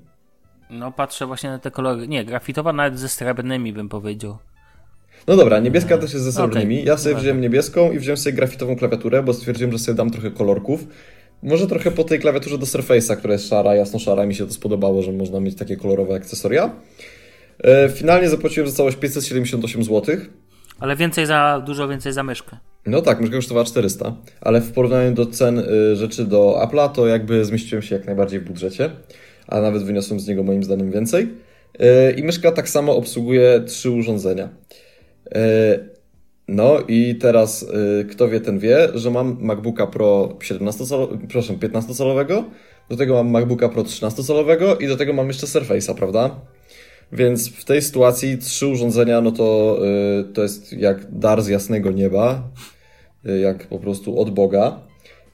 No patrzę właśnie na te kolory, nie, grafitowa nawet ze srebrnymi bym powiedział. No dobra, niebieska też jest ze srebrnymi, okay. Ja sobie wziąłem niebieską i wziąłem sobie grafitową klawiaturę, bo stwierdziłem, że sobie dam trochę kolorków. Może trochę po tej klawiaturze do Surface'a, która jest szara, jasno-szara, mi się to spodobało, że można mieć takie kolorowe akcesoria. Finalnie zapłaciłem za całość pięćset siedemdziesiąt osiem złotych. Ale więcej za, dużo więcej za myszkę. No tak, myszka kosztowała czterysta, ale w porównaniu do cen y, rzeczy do Apple'a to jakby zmieściłem się jak najbardziej w budżecie, a nawet wyniosłem z niego moim zdaniem więcej. Yy, I myszka tak samo obsługuje trzy urządzenia. Yy, no i teraz yy, kto wie, ten wie, że mam MacBooka Pro siedemnasto calowego, proszę, piętnastocalowego, do tego mam MacBooka Pro trzynastocalowego i do tego mam jeszcze Surface'a, prawda? Więc w tej sytuacji trzy urządzenia, no to yy, to jest jak dar z jasnego nieba, yy, jak po prostu od Boga.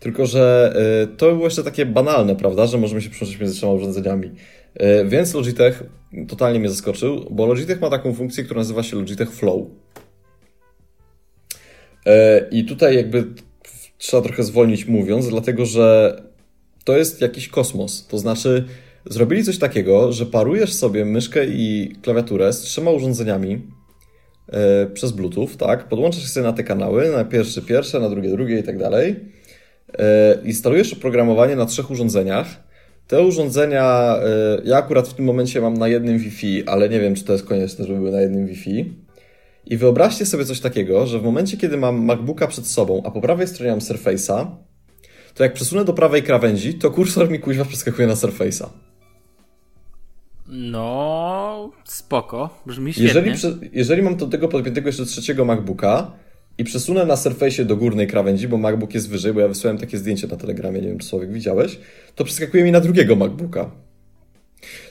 Tylko że yy, to było jeszcze takie banalne, prawda, że możemy się przełączyć między trzema urządzeniami. Yy, więc Logitech totalnie mnie zaskoczył, bo Logitech ma taką funkcję, która nazywa się Logitech Flow. Yy, I tutaj jakby trzeba trochę zwolnić mówiąc, dlatego że to jest jakiś kosmos, to znaczy... Zrobili coś takiego, że parujesz sobie myszkę i klawiaturę z trzema urządzeniami yy, przez Bluetooth, tak? Podłączasz sobie na te kanały, na pierwszy pierwsze, na drugie drugie i tak dalej. Instalujesz oprogramowanie na trzech urządzeniach. Te urządzenia, yy, ja akurat w tym momencie mam na jednym Wi-Fi, ale nie wiem, czy to jest konieczne, żeby były na jednym Wi-Fi. I wyobraźcie sobie coś takiego, że w momencie, kiedy mam MacBooka przed sobą, a po prawej stronie mam Surface'a, to jak przesunę do prawej krawędzi, to kursor mi kuźwa przeskakuje na Surface'a. No, spoko, brzmi świetnie. Jeżeli, jeżeli mam do tego podpiętego jeszcze trzeciego MacBooka i przesunę na Surface'ie do górnej krawędzi, bo MacBook jest wyżej, bo ja wysłałem takie zdjęcie na Telegramie, nie wiem czy Sławek widziałeś, to przeskakuje mi na drugiego MacBooka.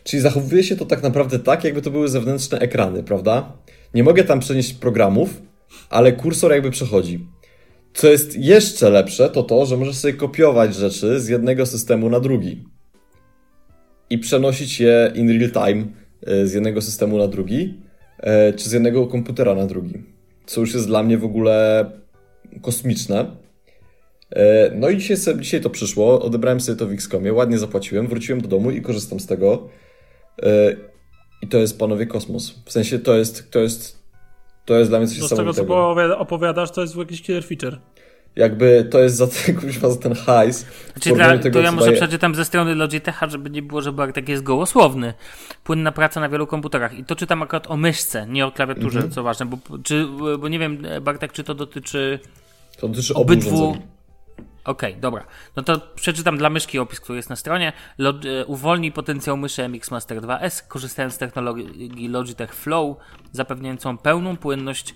Czyli zachowuje się to tak naprawdę tak, jakby to były zewnętrzne ekrany, prawda? Nie mogę tam przenieść programów, ale kursor jakby przechodzi. Co jest jeszcze lepsze, to to, że możesz sobie kopiować rzeczy z jednego systemu na drugi. I przenosić je in real time z jednego systemu na drugi, czy z jednego komputera na drugi. Co już jest dla mnie w ogóle kosmiczne. No i dzisiaj, sobie, dzisiaj to przyszło, odebrałem sobie to w X-Comie, ładnie zapłaciłem, wróciłem do domu i korzystam z tego. I to jest, panowie, kosmos. W sensie to jest, to jest, to jest dla mnie coś niesamowitego. Z tego, co opowiadasz, to jest jakiś killer feature. Jakby to jest za ten, kurwa, za ten hajs. Znaczy dla, tego, to ja może daje... przeczytam ze strony Logitecha, żeby nie było, że Bartek jest gołosłowny. Płynna praca na wielu komputerach. I to czytam akurat o myszce, nie o klawiaturze, mm-hmm. co ważne. Bo, czy, bo nie wiem, Bartek, czy to dotyczy, to dotyczy obydwu... Okej, okay, dobra. No to przeczytam dla myszki opis, który jest na stronie. Log- uwolnij potencjał myszy M X Master dwa S, korzystając z technologii Logitech Flow, zapewniającą pełną płynność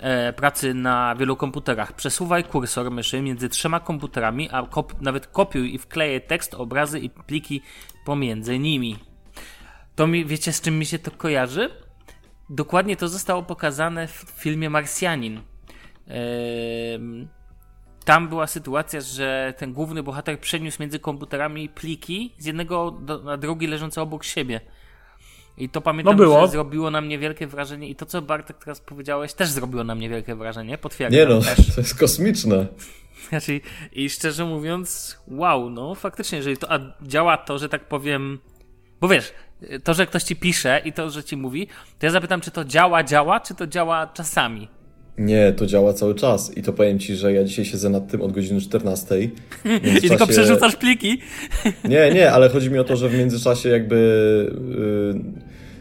e, pracy na wielu komputerach. Przesuwaj kursor myszy między trzema komputerami, a kop- nawet kopiuj i wklejaj tekst, obrazy i pliki pomiędzy nimi. To mi, wiecie, z czym mi się to kojarzy? Dokładnie to zostało pokazane w filmie Marsjanin. Eee... Tam była sytuacja, że ten główny bohater przeniósł między komputerami pliki z jednego do, na drugi leżące obok siebie. I to pamiętam, no że zrobiło na mnie wielkie wrażenie. I to, co Bartek teraz powiedziałeś, też zrobiło na mnie wielkie wrażenie. Potwierdzam. Nie no, też. To jest kosmiczne. Znaczy, i szczerze mówiąc, wow, no faktycznie, jeżeli to a działa to, że tak powiem... Bo wiesz, to, że ktoś ci pisze i to, że ci mówi, to ja zapytam, czy to działa, działa, czy to działa czasami. Nie, to działa cały czas i to powiem ci, że ja dzisiaj siedzę nad tym od godziny czternastej. I tylko czasie... przerzucasz pliki? Nie, nie, ale chodzi mi o to, że w międzyczasie jakby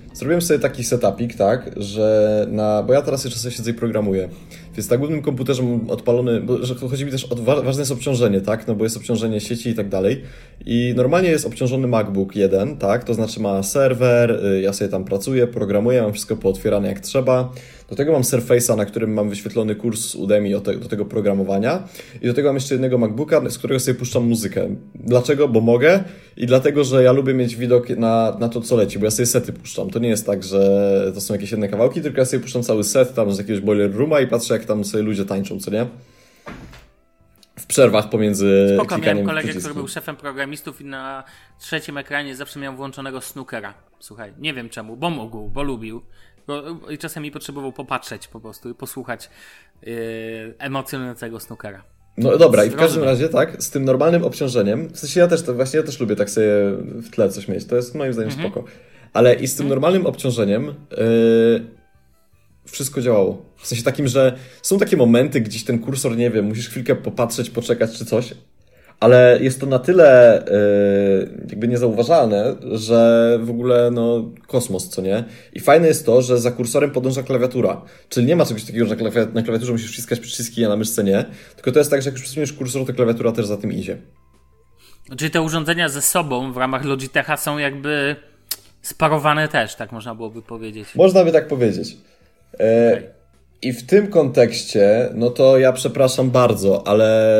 yy, zrobiłem sobie taki setupik, tak, że na... Bo ja teraz jeszcze sobie siedzę i programuję, więc na głównym komputerze mam odpalony, bo że chodzi mi też o... Ważne jest obciążenie, tak, no bo jest obciążenie sieci i tak dalej i normalnie jest obciążony MacBook jeden, tak, to znaczy ma serwer, yy, ja sobie tam pracuję, programuję, mam wszystko pootwierane jak trzeba. Do tego mam Surface'a, na którym mam wyświetlony kurs z Udemy do tego programowania i do tego mam jeszcze jednego MacBooka, z którego sobie puszczam muzykę. Dlaczego? Bo mogę i dlatego, że ja lubię mieć widok na, na to, co leci, bo ja sobie sety puszczam. To nie jest tak, że to są jakieś jedne kawałki, tylko ja sobie puszczam cały set tam z jakiegoś boiler rooma i patrzę, jak tam sobie ludzie tańczą, co nie? W przerwach pomiędzy Spoko, klikaniem miałem kolegę, przycisku. Który był szefem programistów i na trzecim ekranie zawsze miał włączonego snookera. Słuchaj, nie wiem czemu, bo mógł, bo lubił. I czasami potrzebował popatrzeć po prostu i posłuchać yy, emocjonującego snookera. No dobra, i w każdym razie tak, z tym normalnym obciążeniem, w sensie ja też to, właśnie ja też lubię tak sobie w tle coś mieć, to jest moim zdaniem mhm. spoko, ale i z tym mhm. normalnym obciążeniem yy, wszystko działało. W sensie takim, że są takie momenty, gdzieś ten kursor, nie wiem, musisz chwilkę popatrzeć, poczekać czy coś, ale jest to na tyle yy, jakby niezauważalne, że w ogóle no kosmos, co nie? I fajne jest to, że za kursorem podąża klawiatura. Czyli nie ma czegoś takiego, że na, klawi- na klawiaturze musisz wciskać przyciski, a na myszce nie. Tylko to jest tak, że jak już przesuniesz kursor, to klawiatura też za tym idzie. Czyli te urządzenia ze sobą w ramach Logitecha są jakby sparowane też, tak można byłoby powiedzieć. Można by tak powiedzieć. Yy, okay. I w tym kontekście, no to ja przepraszam bardzo, ale...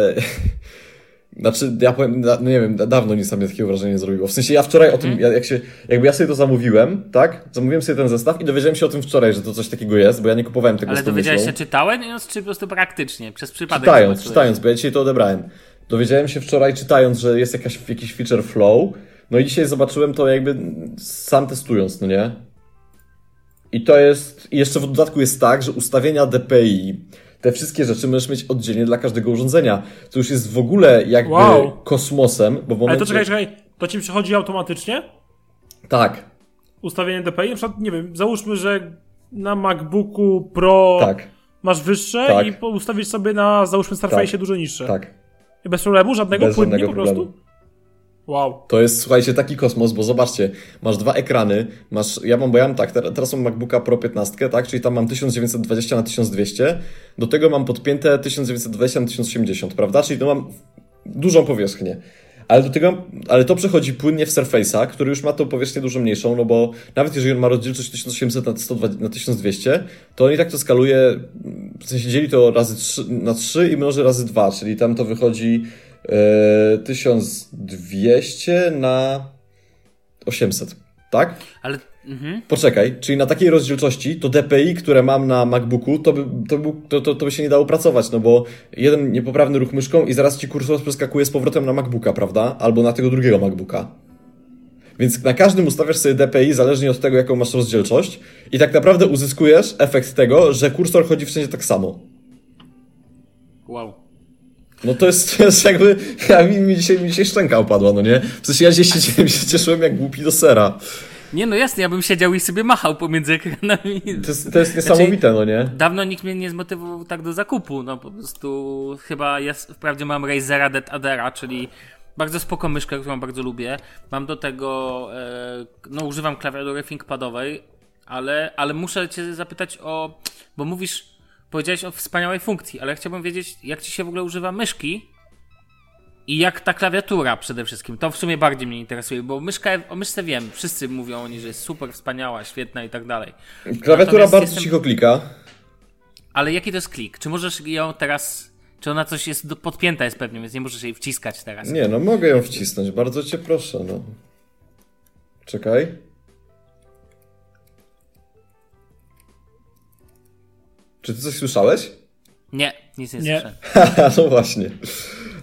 Znaczy, ja powiem, no nie wiem, dawno nic na mnie takiego wrażenia nie zrobiło. W sensie ja wczoraj o tym, jak się, jakby ja sobie to zamówiłem, tak? Zamówiłem sobie ten zestaw i dowiedziałem się o tym wczoraj, że to coś takiego jest, bo ja nie kupowałem tego. Ale dowiedziałeś się czytając, czy po prostu praktycznie, przez przypadek? Czytając, czytając, bo ja dzisiaj to odebrałem. Dowiedziałem się wczoraj czytając, że jest jakaś, jakiś feature flow, no i dzisiaj zobaczyłem to jakby sam testując, no nie? I to jest, i jeszcze w dodatku jest tak, że ustawienia D P I... Te wszystkie rzeczy możesz mieć oddzielnie dla każdego urządzenia. To już jest w ogóle jakby wow. kosmosem. Bo w momencie... Ale to czekaj, czekaj. To ci przychodzi automatycznie? Tak. Ustawienie D P I? Na przykład, nie wiem, załóżmy, że na MacBooku Pro tak. masz wyższe tak. i ustawisz sobie na, załóżmy, Surface'ie tak. dużo niższe. Tak. I bez problemu? Żadnego? Bez płynnie żadnego po prostu? Problemu. Wow. To jest, słuchajcie, taki kosmos, bo zobaczcie, masz dwa ekrany, masz, ja mam, bo ja mam tak, teraz mam MacBooka Pro piętnaście, tak, czyli tam mam tysiąc dziewięćset dwadzieścia na tysiąc dwieście, do tego mam podpięte tysiąc dziewięćset dwadzieścia na tysiąc osiemdziesiąt, prawda, czyli to mam dużą powierzchnię, ale do tego, ale to przechodzi płynnie w Surface'a, który już ma tą powierzchnię dużo mniejszą, no bo nawet jeżeli on ma rozdzielczość tysiąc osiemset na tysiąc dwieście, to on i tak to skaluje, w sensie dzieli to razy trzy, na trzy i mnoży razy dwa, czyli tam to wychodzi... tysiąc dwieście na osiemset, tak? Ale... Mhm. Poczekaj, czyli na takiej rozdzielczości to D P I, które mam na MacBooku, to by, to, to, to, to by się nie dało pracować, no bo jeden niepoprawny ruch myszką i zaraz ci kursor przeskakuje z powrotem na MacBooka, prawda? Albo na tego drugiego MacBooka. Więc na każdym ustawiasz sobie D P I zależnie od tego, jaką masz rozdzielczość i tak naprawdę uzyskujesz efekt tego, że kursor chodzi wszędzie tak samo. Wow. No to jest, to jest jakby, ja, mi, mi, dzisiaj, mi dzisiaj szczęka opadła, no nie? W sensie ja dzisiaj siedziałem, się cieszyłem jak głupi do sera. Nie no jasne, ja bym siedział i sobie machał pomiędzy ekranami. To jest, to jest niesamowite, znaczy, no nie? Dawno nikt mnie nie zmotywował tak do zakupu, no po prostu chyba ja wprawdzie mam Razera Dead Adera, czyli bardzo spoko myszkę, którą bardzo lubię. Mam do tego, no używam klawiatury ThinkPadowej, ale, ale muszę cię zapytać o, bo mówisz, powiedziałeś o wspaniałej funkcji, ale chciałbym wiedzieć, jak ci się w ogóle używa myszki I jak ta klawiatura przede wszystkim, to w sumie bardziej mnie interesuje, bo myszka, o myszce wiem, wszyscy mówią o niej, że jest super, wspaniała, świetna i tak dalej. Klawiatura natomiast bardzo jestem... cicho klika. Ale jaki to jest klik? Czy możesz ją teraz, czy ona coś jest, do... podpięta jest pewnie, więc nie możesz jej wciskać teraz. Nie, no mogę ją wcisnąć, bardzo cię proszę, no. Czekaj. Czy ty coś słyszałeś? Nie, nic nie, nie. słyszałem. No właśnie.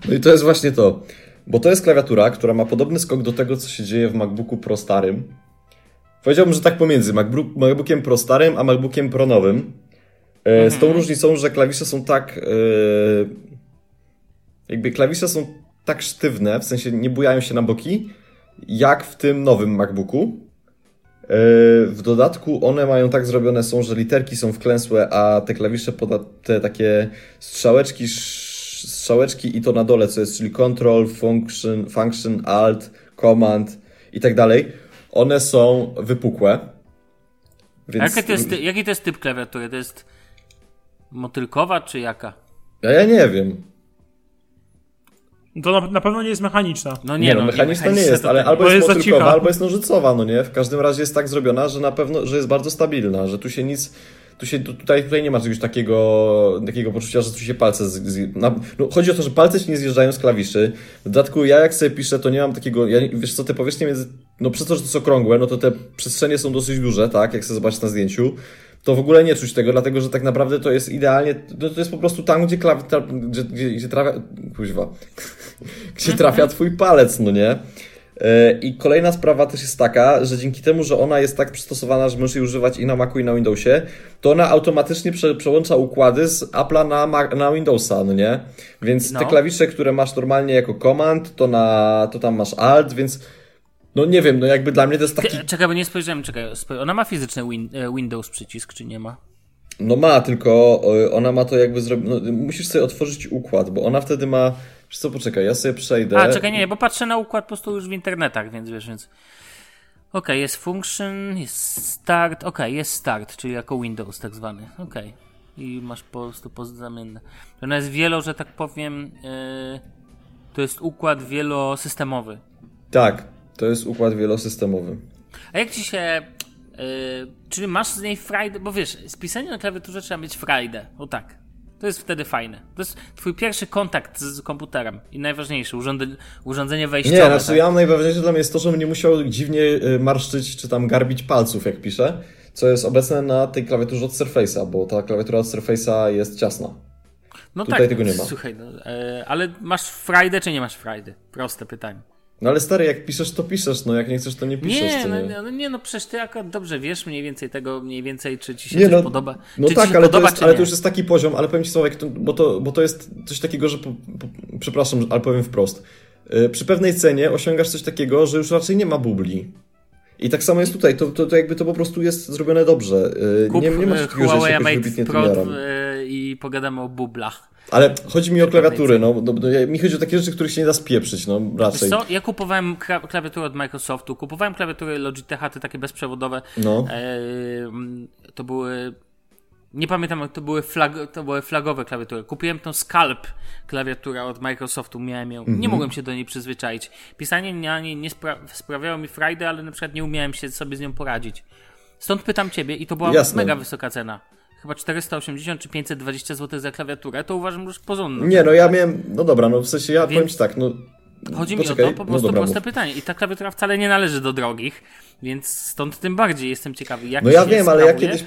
No i to jest właśnie to, bo to jest klawiatura, która ma podobny skok do tego, co się dzieje w MacBooku Pro starym. Powiedziałbym, że tak pomiędzy MacBook, MacBookiem Pro starym a MacBookiem Pro nowym. Z tą różnicą, że klawisze są tak... Jakby klawisze są tak sztywne, w sensie nie bujają się na boki, jak w tym nowym MacBooku. W dodatku one mają tak zrobione są, że literki są wklęsłe, a te klawisze pod te takie strzałeczki... strzałeczki i to na dole, co jest, czyli Control, Function, function Alt, Command i tak dalej. One są wypukłe. Więc... Jaki, to jest, jaki to jest typ klawiatury? To jest motylkowa czy jaka? Ja, ja nie wiem. To na, na pewno nie jest mechaniczna. No nie, nie no, no, mechaniczna nie, mechaniczna nie jest, ale albo jest, jest motylkowa, albo jest nożycowa, no nie? W każdym razie jest tak zrobiona, że na pewno, że jest bardzo stabilna, że tu się nic... Tu się, tutaj, tutaj nie ma czegoś takiego, takiego poczucia, że tu się palce... Z, z, na, no, chodzi o to, że palce się nie zjeżdżają z klawiszy. W dodatku ja jak sobie piszę, to nie mam takiego... Ja, wiesz co, te powierzchnie między... No przez to, że to jest okrągłe, no to te przestrzenie są dosyć duże, tak? Jak sobie zobaczyć na zdjęciu, to w ogóle nie czuć tego, dlatego że tak naprawdę to jest idealnie... No, to jest po prostu tam, gdzie, klaw, tra, gdzie, gdzie, gdzie trafia... Kuźwa. Gdzie trafia twój palec, no nie? I kolejna sprawa też jest taka, że dzięki temu, że ona jest tak przystosowana, że możesz jej używać i na Macu, i na Windowsie, to ona automatycznie prze- przełącza układy z Apple'a na, Ma- na Windowsa, no nie? Więc no. Te klawisze, które masz normalnie jako command, to, na, to tam masz alt, więc no nie wiem, no jakby dla mnie to jest taki... Czekaj, bo nie spojrzałem, czekaj, ona ma fizyczny win- Windows przycisk, czy nie ma? No ma, tylko ona ma to jakby zrobić, no, musisz sobie otworzyć układ, bo ona wtedy ma... Wiesz co, poczekaj, ja sobie przejdę. A, czekaj, nie, bo patrzę na układ po prostu już w internetach, więc wiesz, więc... Okej, okay, jest function, jest start, okej, okay, jest start, czyli jako Windows tak zwany, okej. Okay. I masz po prostu podzamienne. Ona jest wielo, że tak powiem, yy, to jest układ wielosystemowy. Tak, to jest układ wielosystemowy. A jak ci się... Yy, czyli masz z niej frajdę, bo wiesz, z pisania na klawiaturze trzeba mieć frajdę, o tak. To jest wtedy fajne. To jest twój pierwszy kontakt z komputerem i najważniejsze, urządzenie, urządzenie wejściowe. Nie, znaczy tak. Ja najważniejsze dla mnie jest to, żebym nie musiał dziwnie marszczyć czy tam garbić palców, jak piszę, co jest obecne na tej klawiaturze od Surface'a, bo ta klawiatura od Surface'a jest ciasna. No tutaj tak, tego nie ma. Słuchaj, no, ale masz frajdę czy nie masz frajdy? Proste pytanie. No ale stary, jak piszesz, to piszesz, no jak nie chcesz, to nie piszesz. Nie, co nie? No, no, nie no przecież ty akurat dobrze wiesz mniej więcej tego, mniej więcej czy ci się nie, coś no, podoba. No czy tak, ci się ale, podoba, to jest, ale to już jest taki poziom, ale powiem ci Sławek, to, bo, to, bo to jest coś takiego, że po, po, przepraszam, ale powiem wprost. Yy, przy pewnej cenie osiągasz coś takiego, że już raczej nie ma bubli. I tak samo jest tutaj, to, to, to jakby to po prostu jest zrobione dobrze. Yy, Kup nie, nie masz takiego, Huawei że jest jakoś Pro yy, i pogadamy o bublach. Ale chodzi mi o klawiatury, no, no, no, mi chodzi o takie rzeczy, których się nie da spieprzyć, no raczej. Wiesz co, ja kupowałem kra- klawiaturę od Microsoftu, kupowałem klawiatury Logitecha, te takie bezprzewodowe, no. e- to były, nie pamiętam, to były, flag- to były flagowe klawiatury. Kupiłem tą Scalp klawiaturę od Microsoftu, miałem ją, mhm. Nie mogłem się do niej przyzwyczaić. Pisanie na niej nie spra- sprawiało mi frajdę, ale na przykład nie umiałem się sobie z nią poradzić. Stąd pytam ciebie i to była Jasne. Mega wysoka cena. Chyba czterysta osiemdziesiąt czy pięćset dwadzieścia złotych za klawiaturę, to uważam, że już porządne. Nie, no ja miałem, no dobra, no w sensie ja Więc... powiem ci tak, no... Chodzi Poczekaj, mi o to, po prostu no dobra, proste mów. Pytanie. I ta klawiatura wcale nie należy do drogich, więc stąd tym bardziej jestem ciekawy, jak no ja się wiem, ale ja kiedyś...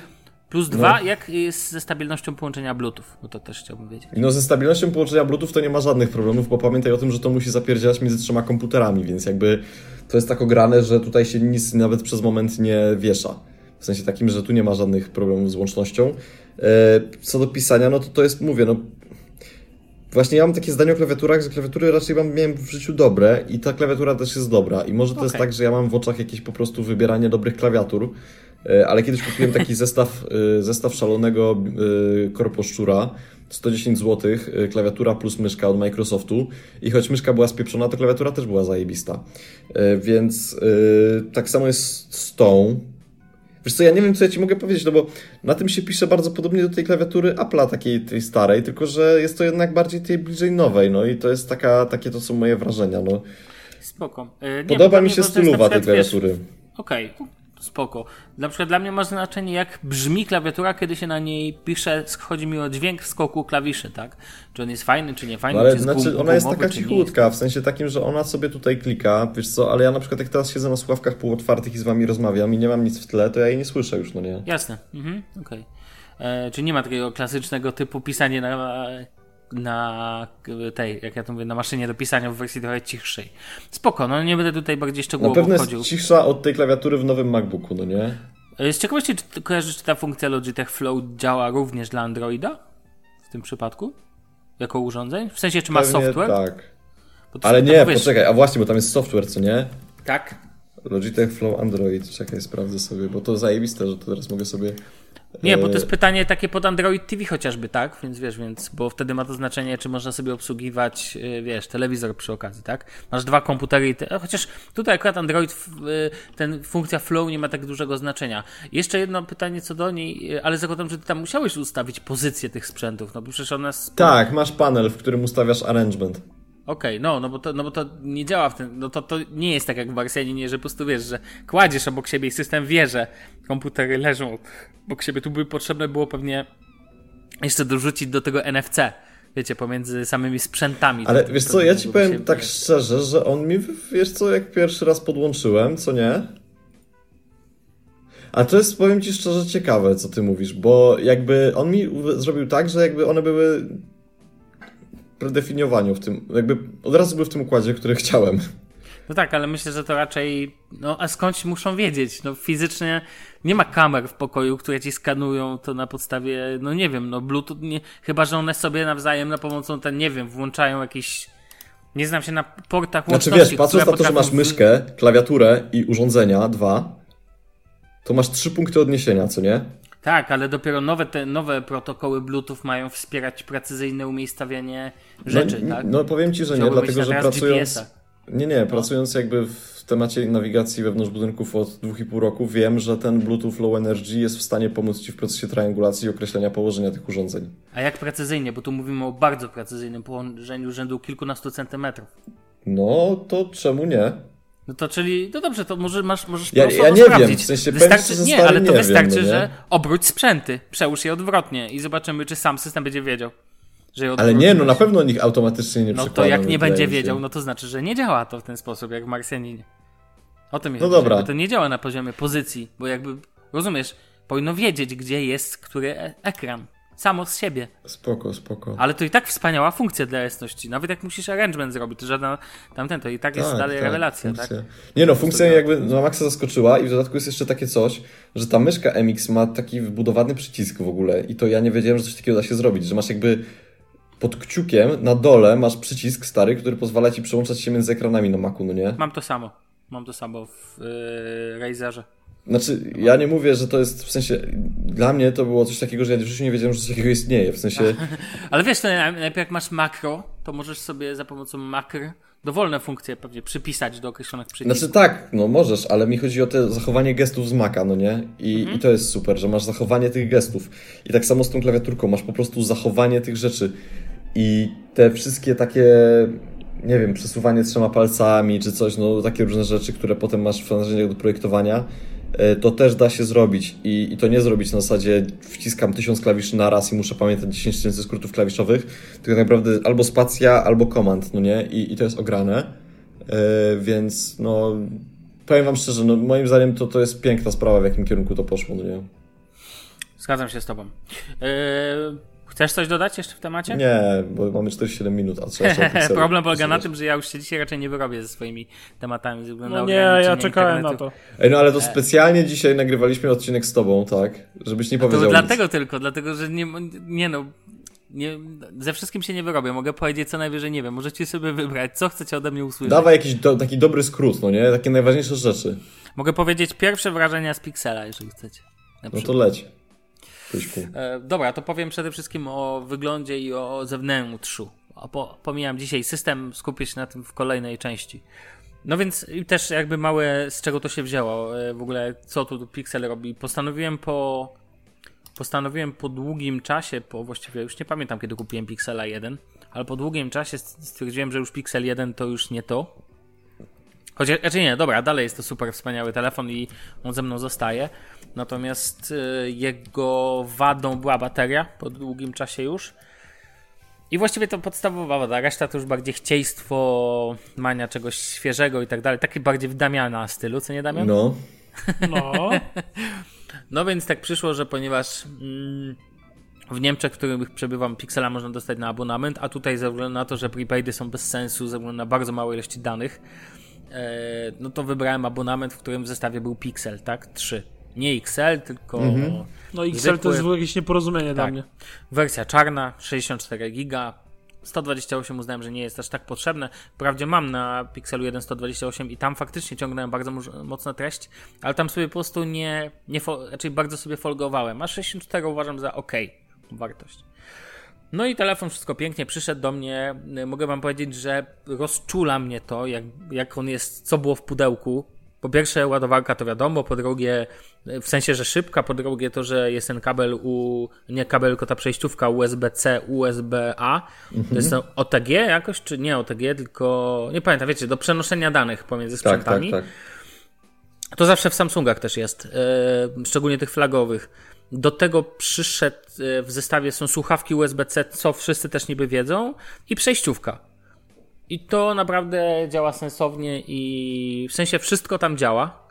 Plus no. Dwa, jak jest ze stabilnością połączenia Bluetooth? No to też chciałbym wiedzieć. No ze stabilnością połączenia Bluetooth to nie ma żadnych problemów, bo pamiętaj o tym, że to musi zapierdzielać między trzema komputerami, więc jakby to jest tak ograne, że tutaj się nic nawet przez moment nie wiesza. W sensie takim, że tu nie ma żadnych problemów z łącznością. Co do pisania, no to to jest, mówię, no... Właśnie ja mam takie zdanie o klawiaturach, że klawiatury raczej mam, miałem w życiu dobre i ta klawiatura też jest dobra. I może to okay. jest tak, że ja mam w oczach jakieś po prostu wybieranie dobrych klawiatur, ale kiedyś kupiłem taki zestaw, zestaw szalonego korposzczura, sto dziesięć złotych, klawiatura plus myszka od Microsoftu i choć myszka była spieprzona, to klawiatura też była zajebista. Więc tak samo jest z tą... Wiesz co, ja nie wiem, co ja ci mogę powiedzieć, no bo na tym się pisze bardzo podobnie do tej klawiatury Apple'a, takiej tej starej, tylko że jest to jednak bardziej tej bliżej nowej, no i to jest taka, takie to są moje wrażenia, no. Spoko. Yy, Podoba nie, mi się stylowa tej klawiatury. Okej, okay. Spoko. Na przykład dla mnie ma znaczenie, jak brzmi klawiatura, kiedy się na niej pisze, chodzi mi o dźwięk w skoku klawiszy, tak? Czy on jest fajny, czy nie fajny, ale czy jest znaczy, gum, ona jest taka cichutka, jest... w sensie takim, że ona sobie tutaj klika, wiesz co, ale ja na przykład jak teraz siedzę na słuchawkach półotwartych i z wami rozmawiam i nie mam nic w tle, to ja jej nie słyszę już, no nie? Jasne, mhm, okej. Okay. Czy nie ma takiego klasycznego typu pisanie na... na tej, jak ja to mówię, na maszynie do pisania w wersji trochę cichszej. Spoko, no nie będę tutaj bardziej szczegółowo wchodził. Na pewno jest cichsza od tej klawiatury w nowym MacBooku, no nie? Z ciekawości, czy kojarzysz, czy ta funkcja Logitech Flow działa również dla Androida? W tym przypadku? Jako urządzeń? W sensie, czy ma pewnie software? Tak. Ale nie, powiesz... poczekaj, a właśnie, bo tam jest software, co nie? Tak. Logitech Flow Android, czekaj, sprawdzę sobie, bo to zajebiste, że to teraz mogę sobie... Nie, bo to jest pytanie takie pod Android T V chociażby, tak? Więc wiesz, więc, bo wtedy ma to znaczenie, czy można sobie obsługiwać, wiesz, telewizor przy okazji, tak? Masz dwa komputery i te... Chociaż tutaj akurat Android, ten funkcja Flow nie ma tak dużego znaczenia. Jeszcze jedno pytanie co do niej, ale zakładam, że ty tam musiałeś ustawić pozycję tych sprzętów, no bo przecież one... Tak, masz panel, w którym ustawiasz arrangement. Okej, okay, no, no bo to, no bo to nie działa w tym, no to, to nie jest tak jak w Arseninie, że po prostu wiesz, że kładziesz obok siebie i system wie, że komputery leżą obok siebie. Tu by potrzebne było pewnie jeszcze dorzucić do tego N F C, wiecie, pomiędzy samymi sprzętami. Ale to, wiesz to, co, ja ci powiem siebie. Tak szczerze, że on mi, wiesz co, jak pierwszy raz podłączyłem, co nie? A to jest, powiem ci szczerze, ciekawe, co ty mówisz, bo jakby on mi zrobił tak, że jakby one były... predefiniowaniu w tym, jakby od razu był w tym układzie, który chciałem. No tak, ale myślę, że to raczej, no a skądś muszą wiedzieć, no fizycznie nie ma kamer w pokoju, które ci skanują to na podstawie, no nie wiem, no Bluetooth, nie, chyba że one sobie nawzajem na pomocą ten, nie wiem, włączają jakieś, nie znam się na portach łączności. Znaczy wiesz, patrząc na to, że masz myszkę, klawiaturę i urządzenia, dwa, to masz trzy punkty odniesienia, co nie? Tak, ale dopiero nowe, te, nowe protokoły Bluetooth mają wspierać precyzyjne umiejscowienie rzeczy, no, tak? No powiem ci, że nie, dlatego że pracując... Nie, nie, pracując jakby w temacie nawigacji wewnątrz budynków od dwóch i pół roku wiem, że ten Bluetooth Low Energy jest w stanie pomóc ci w procesie triangulacji i określenia położenia tych urządzeń. A jak precyzyjnie? Bo tu mówimy o bardzo precyzyjnym położeniu rzędu kilkunastu centymetrów. No to czemu nie? No to czyli, no dobrze, to może masz, możesz ja, ja nie sprawdzić. Wiem, w sensie wystarczy, nie, ale to nie wystarczy, wiem, no że obróć sprzęty, przełóż je odwrotnie i zobaczymy, czy sam system będzie wiedział, że je odwróciłeś. Ale nie, no na pewno nikt automatycznie nie no przekłada. No to jak nie będzie wiedział, no to znaczy, że nie działa to w ten sposób, jak w Marsjaninie. O tym jest, no dobra. To nie działa na poziomie pozycji, bo jakby, rozumiesz, powinno wiedzieć, gdzie jest który ekran. Samo z siebie. Spoko, spoko. Ale to i tak wspaniała funkcja dla jasności. Nawet jak musisz arrangement zrobić, to żadna tamten, to i tak jest tak, dalej tak, rewelacja. Funkcja. Tak? Nie no, funkcja jakby na maksa zaskoczyła i w dodatku jest jeszcze takie coś, że ta myszka M X ma taki wbudowany przycisk w ogóle i to ja nie wiedziałem, że coś takiego da się zrobić, że masz jakby pod kciukiem na dole masz przycisk stary, który pozwala ci przełączać się między ekranami na Macu, no nie? Mam to samo. Mam to samo w yy, Razerze. Znaczy, ja nie mówię, że to jest, w sensie, dla mnie to było coś takiego, że ja w życiu nie wiedziałem, że coś takiego istnieje, w sensie... Ale wiesz, to najlepiej jak masz makro, to możesz sobie za pomocą makr dowolne funkcje pewnie przypisać do określonych przycisków. Znaczy tak, no możesz, ale mi chodzi o te zachowanie gestów z Maca, no nie? I, mhm. I to jest super, że masz zachowanie tych gestów. I tak samo z tą klawiaturką, masz po prostu zachowanie tych rzeczy. I te wszystkie takie... nie wiem, przesuwanie trzema palcami czy coś, no takie różne rzeczy, które potem masz w narzędziach do projektowania, to też da się zrobić i, i to nie zrobić na zasadzie wciskam tysiąc klawiszy na raz i muszę pamiętać dziesięć tysięcy skrótów klawiszowych, tylko naprawdę albo spacja, albo komand, no nie? I, i to jest ograne, yy, więc no powiem wam szczerze, no moim zdaniem to, to jest piękna sprawa, w jakim kierunku to poszło, no nie? Zgadzam się z tobą. Yy... Chcesz coś dodać jeszcze w temacie? Nie, bo mamy czterdzieści siedem minut, a co ja problem polega na tym, że ja już się dzisiaj raczej nie wyrobię ze swoimi tematami. No na nie, ja czekałem internetu. Na to. Ej, no ale to specjalnie dzisiaj nagrywaliśmy odcinek z tobą, tak? Żebyś nie powiedział. To dlatego nic. Tylko, dlatego że nie, nie no, nie, ze wszystkim się nie wyrobię. Mogę powiedzieć co najwyżej, nie wiem, możecie sobie wybrać, co chcecie ode mnie usłyszeć. Dawaj jakiś do, taki dobry skrót, no nie? Takie najważniejsze rzeczy. Mogę powiedzieć pierwsze wrażenia z Pixela, jeżeli chcecie. No to leć. Dobra, to powiem przede wszystkim o wyglądzie i o zewnętrzu. Pomijam dzisiaj system, skupię się na tym w kolejnej części. No więc też jakby małe, z czego to się wzięło, w ogóle co tu Pixel robi. Postanowiłem po postanowiłem po długim czasie, po właściwie już nie pamiętam kiedy kupiłem Pixela jeden, ale po długim czasie stwierdziłem, że już Pixel jeden to już nie to. Choć raczej nie, dobra, dalej jest to super wspaniały telefon i on ze mną zostaje. Natomiast jego wadą była bateria po długim czasie już. I właściwie to podstawowa wada, reszta to już bardziej chcieństwo, mania czegoś świeżego i tak dalej. Taki bardziej w Damiana stylu, co nie Damian? No. No. No więc tak przyszło, że ponieważ w Niemczech, w których przebywam, Pixela można dostać na abonament, a tutaj ze względu na to, że prepaidy są bez sensu, ze względu na bardzo małe ilości danych, no to wybrałem abonament, w którym w zestawie był Pixel, tak? trzy. Nie X L, tylko... Mm-hmm. No X L zwykły... to jest jakieś nieporozumienie tak. dla mnie. Wersja czarna, sześćdziesiąt cztery giga, sto dwadzieścia osiem uznałem, że nie jest aż tak potrzebne. Wprawdzie mam na Pixelu jeden sto dwadzieścia osiem i tam faktycznie ciągnąłem bardzo mocno treść, ale tam sobie po prostu nie... nie fo... znaczy bardzo sobie folgowałem, a sześćdziesiąt cztery uważam za ok, wartość. No i telefon, wszystko pięknie, przyszedł do mnie. Mogę wam powiedzieć, że rozczula mnie to, jak, jak on jest, co było w pudełku. Po pierwsze ładowarka to wiadomo, po drugie w sensie, że szybka, po drugie to, że jest ten kabel, u, nie kabel, tylko ta przejściówka U S B C, U S B A, mhm. to jest O T G jakoś, czy nie O T G, tylko nie pamiętam, wiecie, do przenoszenia danych pomiędzy sprzętami. Tak, tak, tak. To zawsze w Samsungach też jest, yy, szczególnie tych flagowych. Do tego przyszedł, yy, w zestawie są słuchawki U S B C, co wszyscy też niby wiedzą, i przejściówka. I to naprawdę działa sensownie i w sensie wszystko tam działa.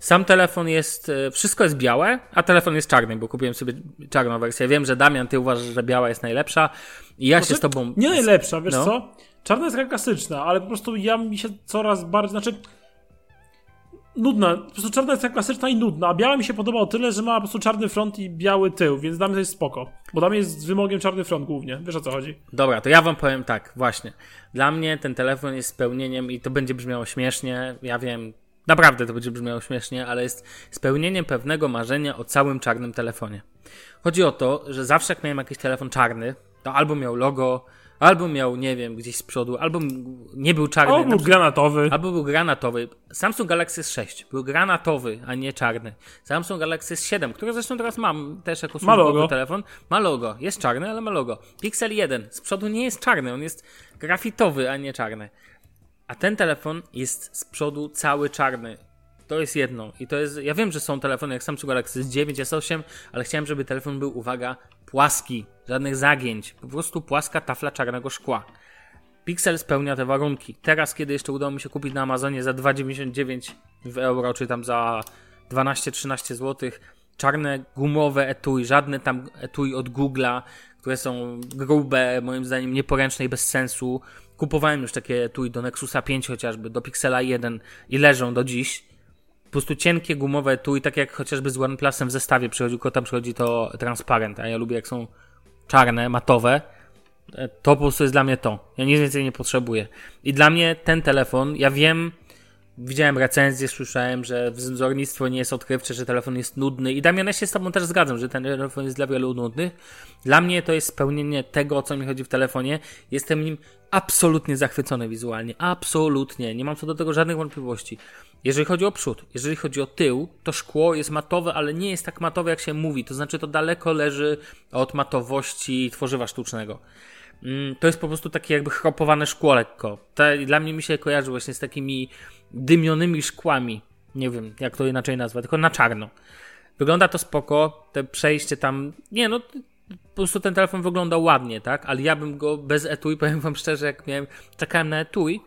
Sam telefon jest, wszystko jest białe, a telefon jest czarny, bo kupiłem sobie czarną wersję. Wiem, że Damian, ty uważasz, że biała jest najlepsza i ja może się z tobą... Nie najlepsza, wiesz no. co? Czarna jest taka klasyczna, ale po prostu ja mi się coraz bardziej... Znaczy... Nudna, po prostu czarna jest tak klasyczna i nudna, a biała mi się podoba o tyle, że ma po prostu czarny front i biały tył, więc dla mnie to jest spoko, bo dla mnie jest z wymogiem czarny front głównie, wiesz o co chodzi. Dobra, to ja wam powiem tak, właśnie, dla mnie ten telefon jest spełnieniem, i to będzie brzmiało śmiesznie, ja wiem, naprawdę to będzie brzmiało śmiesznie, ale jest spełnieniem pewnego marzenia o całym czarnym telefonie. Chodzi o to, że zawsze jak miałem jakiś telefon czarny, to albo miał logo, albo miał, nie wiem, gdzieś z przodu, albo nie był czarny. Albo był granatowy. Albo był granatowy. Samsung Galaxy sześć był granatowy, a nie czarny. Samsung Galaxy siedem, który zresztą teraz mam też jako służbowy telefon, ma logo. Jest czarny, ale ma logo. Pixel jeden z przodu nie jest czarny, on jest grafitowy, a nie czarny. A ten telefon jest z przodu cały czarny. To jest jedno. I to jest. Ja wiem, że są telefony jak Samsung Galaxy dziewięć, S osiem, ale chciałem, żeby telefon był, uwaga, płaski, żadnych zagięć, po prostu płaska tafla czarnego szkła. Pixel spełnia te warunki. Teraz, kiedy jeszcze udało mi się kupić na Amazonie za dwa dziewięćdziesiąt dziewięć w euro, czy tam za dwanaście trzynaście złotych, czarne, gumowe etui, żadne tam etui od Google'a, które są grube, moim zdaniem nieporęczne i bez sensu. Kupowałem już takie etui do Nexusa pięć chociażby, do Pixela jeden i leżą do dziś. Po prostu cienkie, gumowe tu i tak jak chociażby z OnePlusem w zestawie przychodzi, tylko tam przychodzi to transparent, a ja lubię jak są czarne, matowe, to po prostu jest dla mnie to. Ja nic więcej nie potrzebuję. I dla mnie ten telefon, ja wiem, widziałem recenzję, słyszałem, że wzornictwo nie jest odkrywcze, że telefon jest nudny i Damian, ja się z tobą też zgadzam, że ten telefon jest dla wielu nudnych. Dla mnie to jest spełnienie tego, o co mi chodzi w telefonie. Jestem nim absolutnie zachwycony wizualnie, absolutnie, nie mam co do tego żadnych wątpliwości. Jeżeli chodzi o przód, jeżeli chodzi o tył, to szkło jest matowe, ale nie jest tak matowe, jak się mówi. To znaczy, to daleko leży od matowości tworzywa sztucznego. To jest po prostu takie jakby chropowane szkło lekko. Te, dla mnie mi się kojarzy właśnie z takimi dymionymi szkłami. Nie wiem, jak to inaczej nazwać, tylko na czarno. Wygląda to spoko, te przejście tam... Nie no, po prostu ten telefon wyglądał ładnie, tak? Ale ja bym go bez etui, powiem wam szczerze, jak miałem, czekałem na etui,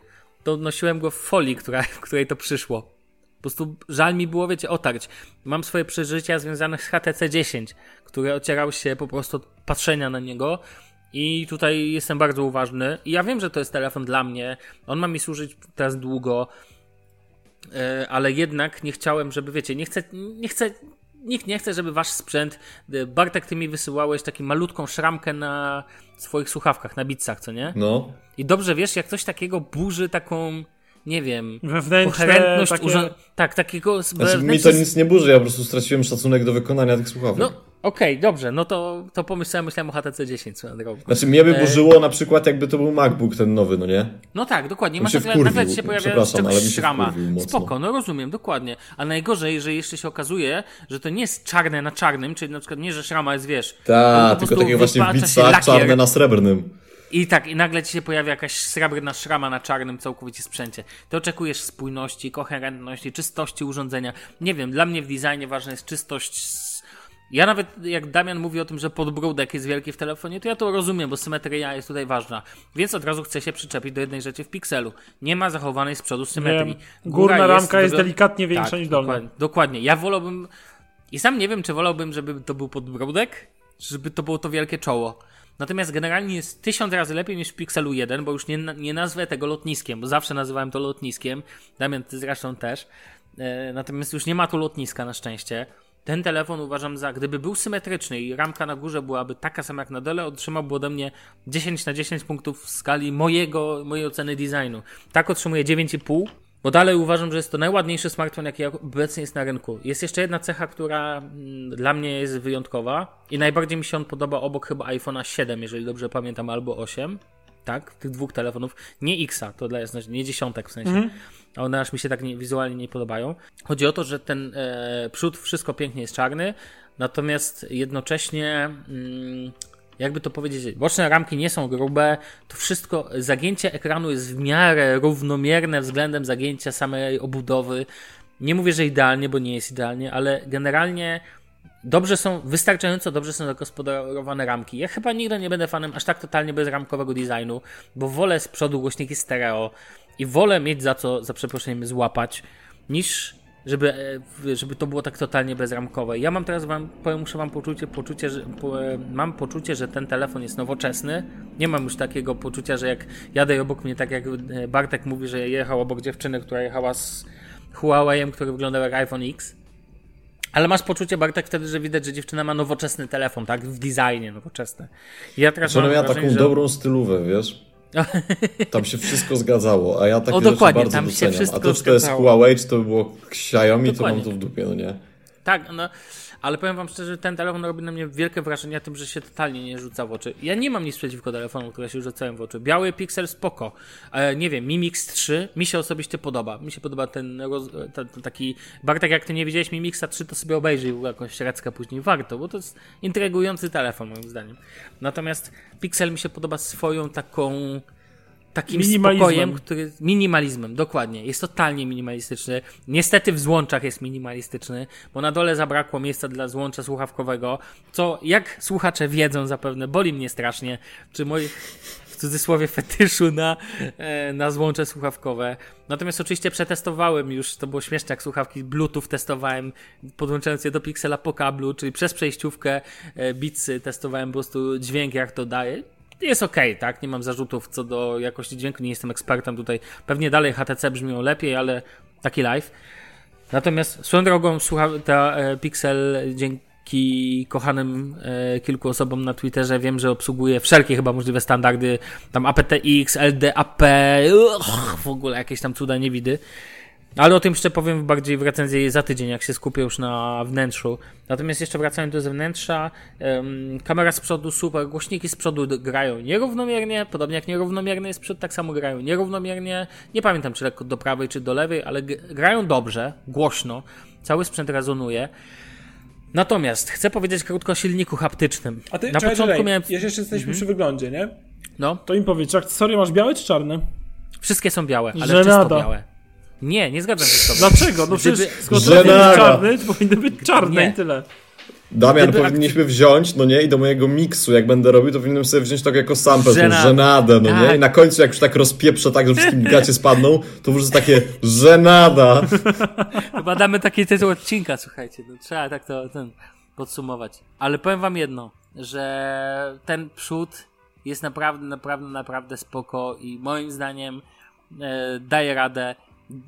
to nosiłem go w folii, która, w której to przyszło. Po prostu żal mi było, wiecie, otarć. Mam swoje przeżycia związane z H T C dziesięć, które ocierały się po prostu od patrzenia na niego i tutaj jestem bardzo uważny. I ja wiem, że to jest telefon dla mnie, on ma mi służyć teraz długo, ale jednak nie chciałem, żeby, wiecie, nie chcę, nie chcę, nikt nie chce, żeby wasz sprzęt, Bartek, ty mi wysyłałeś taką malutką szramkę na swoich słuchawkach, na bitsach, co nie? No. I dobrze wiesz, jak coś takiego burzy taką, nie wiem, wewnętrzne, koherentność, takie... urząd... tak, takiego... Znaczy, mi to nic nie burzy, ja po prostu straciłem szacunek do wykonania tych słuchawek. No. Okej, okay, dobrze, no to, to pomyślałem, myślałem o H T C dziesięć na drogę. Znaczy mnie by burzyło na przykład jakby to był MacBook ten nowy, no nie? No tak, dokładnie, masz nagle się pojawia z czegoś szrama. Spoko, no rozumiem, dokładnie. A najgorzej, że jeszcze się okazuje, że to nie jest czarne na czarnym, czyli na przykład nie, że szrama jest, wiesz... Tak, tylko takie właśnie w bicach czarne na srebrnym. I tak, i nagle ci się pojawia jakaś srebrna szrama na czarnym całkowicie sprzęcie. Ty oczekujesz spójności, koherentności, czystości urządzenia. Nie wiem, dla mnie w designie ważna jest czystość. Ja nawet, jak Damian mówi o tym, że podbródek jest wielki w telefonie, to ja to rozumiem, bo symetria jest tutaj ważna. Więc od razu chcę się przyczepić do jednej rzeczy w Pixelu. Nie ma zachowanej z przodu symetrii. Górna ramka jest, jest wygląd... delikatnie większa tak, niż dolna. Dokładnie, dokładnie. Ja wolałbym... I sam nie wiem, czy wolałbym, żeby to był podbródek, żeby to było to wielkie czoło. Natomiast generalnie jest tysiąc razy lepiej niż w Pixelu jeden, bo już nie, nie nazwę tego lotniskiem, bo zawsze nazywałem to lotniskiem. Damian, ty zresztą też. E, natomiast już nie ma tu lotniska na szczęście. Ten telefon uważam za, gdyby był symetryczny i ramka na górze byłaby taka sama jak na dole, otrzymałby ode mnie dziesięć na dziesięć punktów w skali mojego, mojej oceny designu. Tak otrzymuję dziewięć i pół, bo dalej uważam, że jest to najładniejszy smartfon, jaki obecnie jest na rynku. Jest jeszcze jedna cecha, która dla mnie jest wyjątkowa i najbardziej mi się on podoba obok chyba iPhone'a siedem, jeżeli dobrze pamiętam, albo osiem. Tak, tych dwóch telefonów, nie Xa, to dla jasności, nie dziesiątek w sensie, mm. a one aż mi się tak nie, wizualnie nie podobają. Chodzi o to, że ten e, przód wszystko pięknie jest czarny, natomiast jednocześnie, mm, jakby to powiedzieć, boczne ramki nie są grube, to wszystko, zagięcie ekranu jest w miarę równomierne względem zagięcia samej obudowy. Nie mówię, że idealnie, bo nie jest idealnie, ale generalnie... Dobrze są, wystarczająco dobrze są zagospodarowane ramki. Ja chyba nigdy nie będę fanem aż tak totalnie bezramkowego designu, bo wolę z przodu głośniki stereo i wolę mieć za co, za przeproszeniem, złapać, niż żeby, żeby to było tak totalnie bezramkowe. Ja mam teraz, wam, powiem, muszę wam poczucie, poczucie że, po, mam poczucie, że ten telefon jest nowoczesny. Nie mam już takiego poczucia, że jak jadę obok mnie, tak jak Bartek mówi, że jechał obok dziewczyny, która jechała z Huawei'em, który wyglądał jak iPhone X. Ale masz poczucie, Bartek, wtedy, że widać, że dziewczyna ma nowoczesny telefon, tak? W designie nowoczesny. Ja teraz mam wrażenie, taką że... dobrą stylówę, wiesz? Tam się wszystko zgadzało, a ja takie o, rzeczy bardzo tam doceniam. Się a to, czy to jest Huawei, czy to było Xiaomi, dokładnie. To mam to w dupie, no nie? Tak, no... Ale powiem wam szczerze, ten telefon robi na mnie wielkie wrażenie tym, że się totalnie nie rzuca w oczy. Ja nie mam nic przeciwko telefonom, które się rzucają w oczy. Biały Pixel spoko. E, nie wiem, Mi Mix trzy mi się osobiście podoba. Mi się podoba ten, roz, ta, ta, taki... Bartek, jak ty nie widziałeś Mi Mixa trzy, to sobie obejrzyj jakąś rackę później. Warto, bo to jest intrygujący telefon moim zdaniem. Natomiast Pixel mi się podoba swoją taką... Takim spokojem, który... Minimalizmem, dokładnie. Jest totalnie minimalistyczny. Niestety w złączach jest minimalistyczny, bo na dole zabrakło miejsca dla złącza słuchawkowego, co, jak słuchacze wiedzą zapewne, boli mnie strasznie, czy moi, w cudzysłowie, fetyszu na, na złącze słuchawkowe. Natomiast oczywiście przetestowałem już, to było śmieszne, jak słuchawki Bluetooth testowałem, podłączając je do Pixela po kablu, czyli przez przejściówkę Beatsy testowałem po prostu dźwięk, jak to daje. Jest okej, okay, tak? Nie mam zarzutów co do jakości dźwięku, nie jestem ekspertem tutaj. Pewnie dalej H T C brzmią lepiej, ale taki live. Natomiast swoją drogą słucham, ta e, Pixel dzięki kochanym e, kilku osobom na Twitterze wiem, że obsługuje wszelkie chyba możliwe standardy, tam A P T X, L D A P, uch, w ogóle jakieś tam cuda niewidy. Ale o tym jeszcze powiem bardziej w recenzji za tydzień, jak się skupię już na wnętrzu. Natomiast jeszcze wracając do zewnętrza, um, kamera z przodu super, głośniki z przodu grają nierównomiernie, podobnie jak nierównomierny jest przód, tak samo grają nierównomiernie. Nie pamiętam, czy lekko do prawej, czy do lewej, ale g- grają dobrze, głośno, cały sprzęt rezonuje. Natomiast chcę powiedzieć krótko o silniku haptycznym. A ty, na czekaj, początku miałem... jeszcze jesteśmy mhm. przy wyglądzie, nie? No. To im powiedz, czy akcesoria masz białe czy czarne? Wszystkie są białe, ale Żenada. Czysto białe. Nie, nie zgadzam się z tobą. Dlaczego? No przecież skoro to jest czarny, to powinny być czarne nie. I tyle. Damian, gdyby powinniśmy akty... wziąć, no nie, i do mojego miksu, jak będę robił, to powinienem sobie wziąć tak jako sample, żenada. Żenadę, no nie, i na końcu jak już tak rozpieprzę, tak, że wszystkim gacie spadną, to wrzucę takie żenada. Chyba damy taki tytuł odcinka, słuchajcie, no, trzeba tak to ten, podsumować. Ale powiem wam jedno, że ten przód jest naprawdę, naprawdę, naprawdę spoko i moim zdaniem e, daje radę.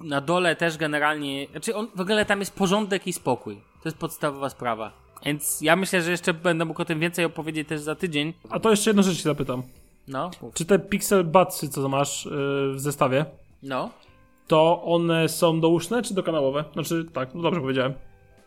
Na dole też generalnie, znaczy on, w ogóle tam jest porządek i spokój. To jest podstawowa sprawa. Więc ja myślę, że jeszcze będę mógł o tym więcej opowiedzieć też za tydzień. A to jeszcze jedną rzecz się zapytam. No. Czy te Pixel Budsy, co masz yy, w zestawie, no, to one są douszne czy dokanałowe? Znaczy tak, no dobrze powiedziałem.